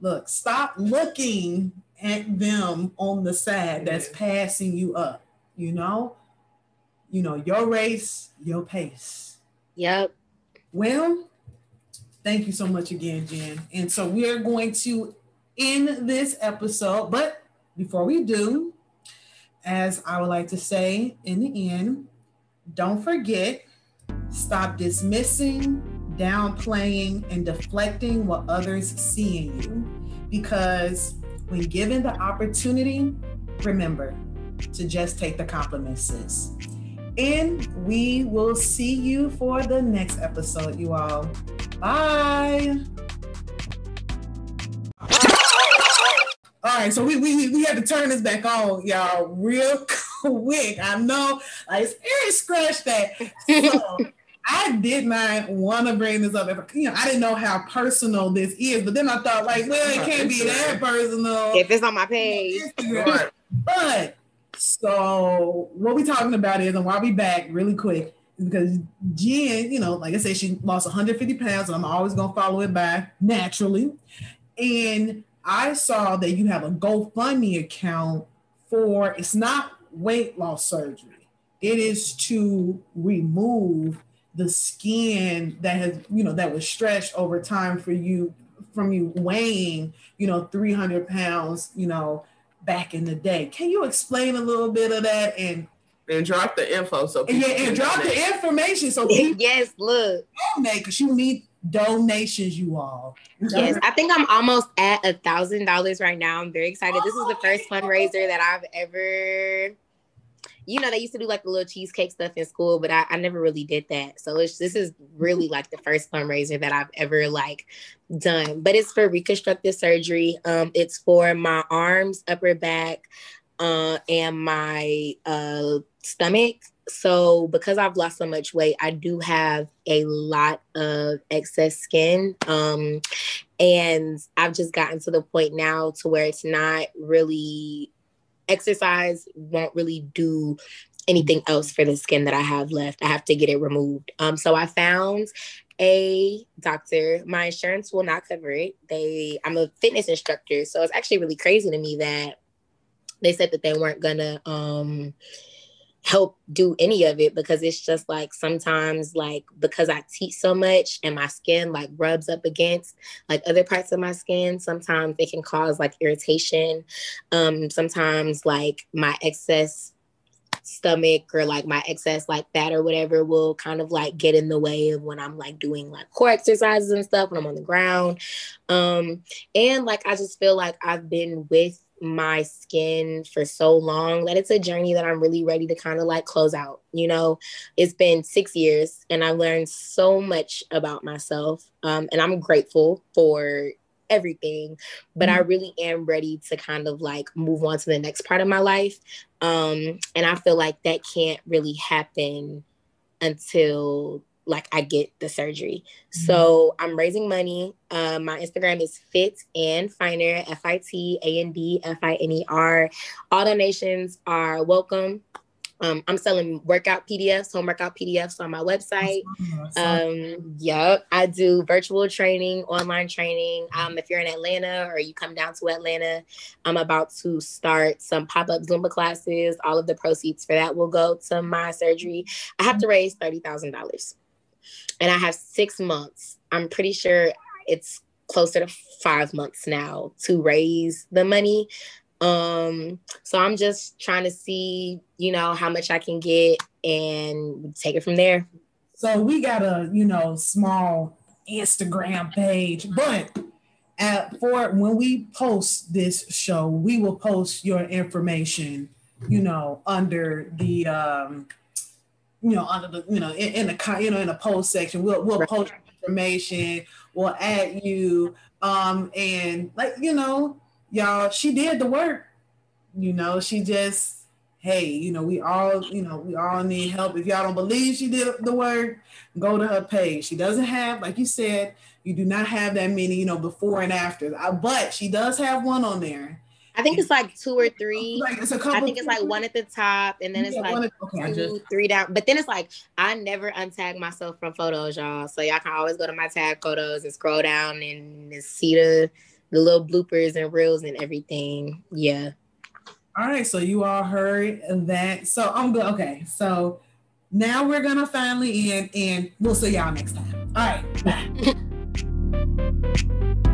look, stop looking at them on the side that's passing you up. Your race, your pace. Yep. Well. Thank you so much again, Jen. And so we are going to end this episode. But before we do, as I would like to say in the end, don't forget, stop dismissing, downplaying, and deflecting what others see in you. Because when given the opportunity, remember to just take the compliments, sis. And we will see you for the next episode, you all. Bye. All right, so we had to turn this back on, y'all, real quick. I know, scratch that. So I did not want to bring this up. I didn't know how personal this is, but then I thought, it can't be that personal. If it's on my page. But so what we talking about is, and I'll be back really quick, because Jen, like I said, she lost 150 pounds, and I'm always going to follow it by naturally. And I saw that you have a GoFundMe account for, it's not weight loss surgery. It is to remove the skin that has, that was stretched over time for you, from you weighing, 300 pounds, back in the day. Can you explain a little bit of that and And drop the info so people and drop donate. The information so people yes, look, donate because you need donations, you all. Yes, I think I'm almost at $1,000 right now. I'm very excited. This is the first fundraiser that I've ever. You know, they used to do like the little cheesecake stuff in school, but I never really did that. So this is really like the first fundraiser that I've ever like done. But it's for reconstructive surgery. It's for my arms, upper back, and my stomach. So because I've lost so much weight, I do have a lot of excess skin. And I've just gotten to the point now to where it's not really... Exercise won't really do anything else for the skin that I have left. I have to get it removed. So I found a doctor. My insurance will not cover it. I'm a fitness instructor, so it's actually really crazy to me that they said that they weren't gonna help do any of it, because it's just like sometimes like because I teach so much and my skin like rubs up against like other parts of my skin, sometimes it can cause like irritation. Sometimes like my excess stomach or like my excess like fat or whatever will kind of like get in the way of when I'm like doing like core exercises and stuff when I'm on the ground. And like I just feel like I've been with my skin for so long that it's a journey that I'm really ready to kind of like close out. You know, it's been 6 years and I've learned so much about myself, and I'm grateful for everything, but I really am ready to kind of like move on to the next part of my life. And I feel like that can't really happen until like I get the surgery. So I'm raising money. My Instagram is fit and finer, FITANDFINER. All donations are welcome. I'm selling workout PDFs, home workout PDFs on my website. Yep. I do virtual training, online training. If you're in Atlanta or you come down to Atlanta, I'm about to start some pop-up Zumba classes. All of the proceeds for that will go to my surgery. I have to raise $30,000. And I have 6 months. I'm pretty sure it's closer to 5 months now to raise the money. So I'm just trying to see, you know, how much I can get and take it from there. So we got a, you know, small Instagram page, but for when we post this show, we will post your information, you know, under the, you know, under the, you know, in the post section, we'll post information, we'll add you, and like, you know, y'all, she did the work, you know, she just, hey, you know, we all need help. If y'all don't believe she did the work, go to her page. She doesn't have, like you said, you do not have that many, you know, before and after, but she does have one on there. I think it's like two or three. I think it's like one at the top, and then it's like three down. But then it's like I never untag myself from photos, y'all. So y'all can always go to my tag photos and scroll down and see the little bloopers and reels and everything. Yeah. All right. So you all heard that. So I'm good. Okay. So now we're gonna finally end, and we'll see y'all next time. All right. Bye.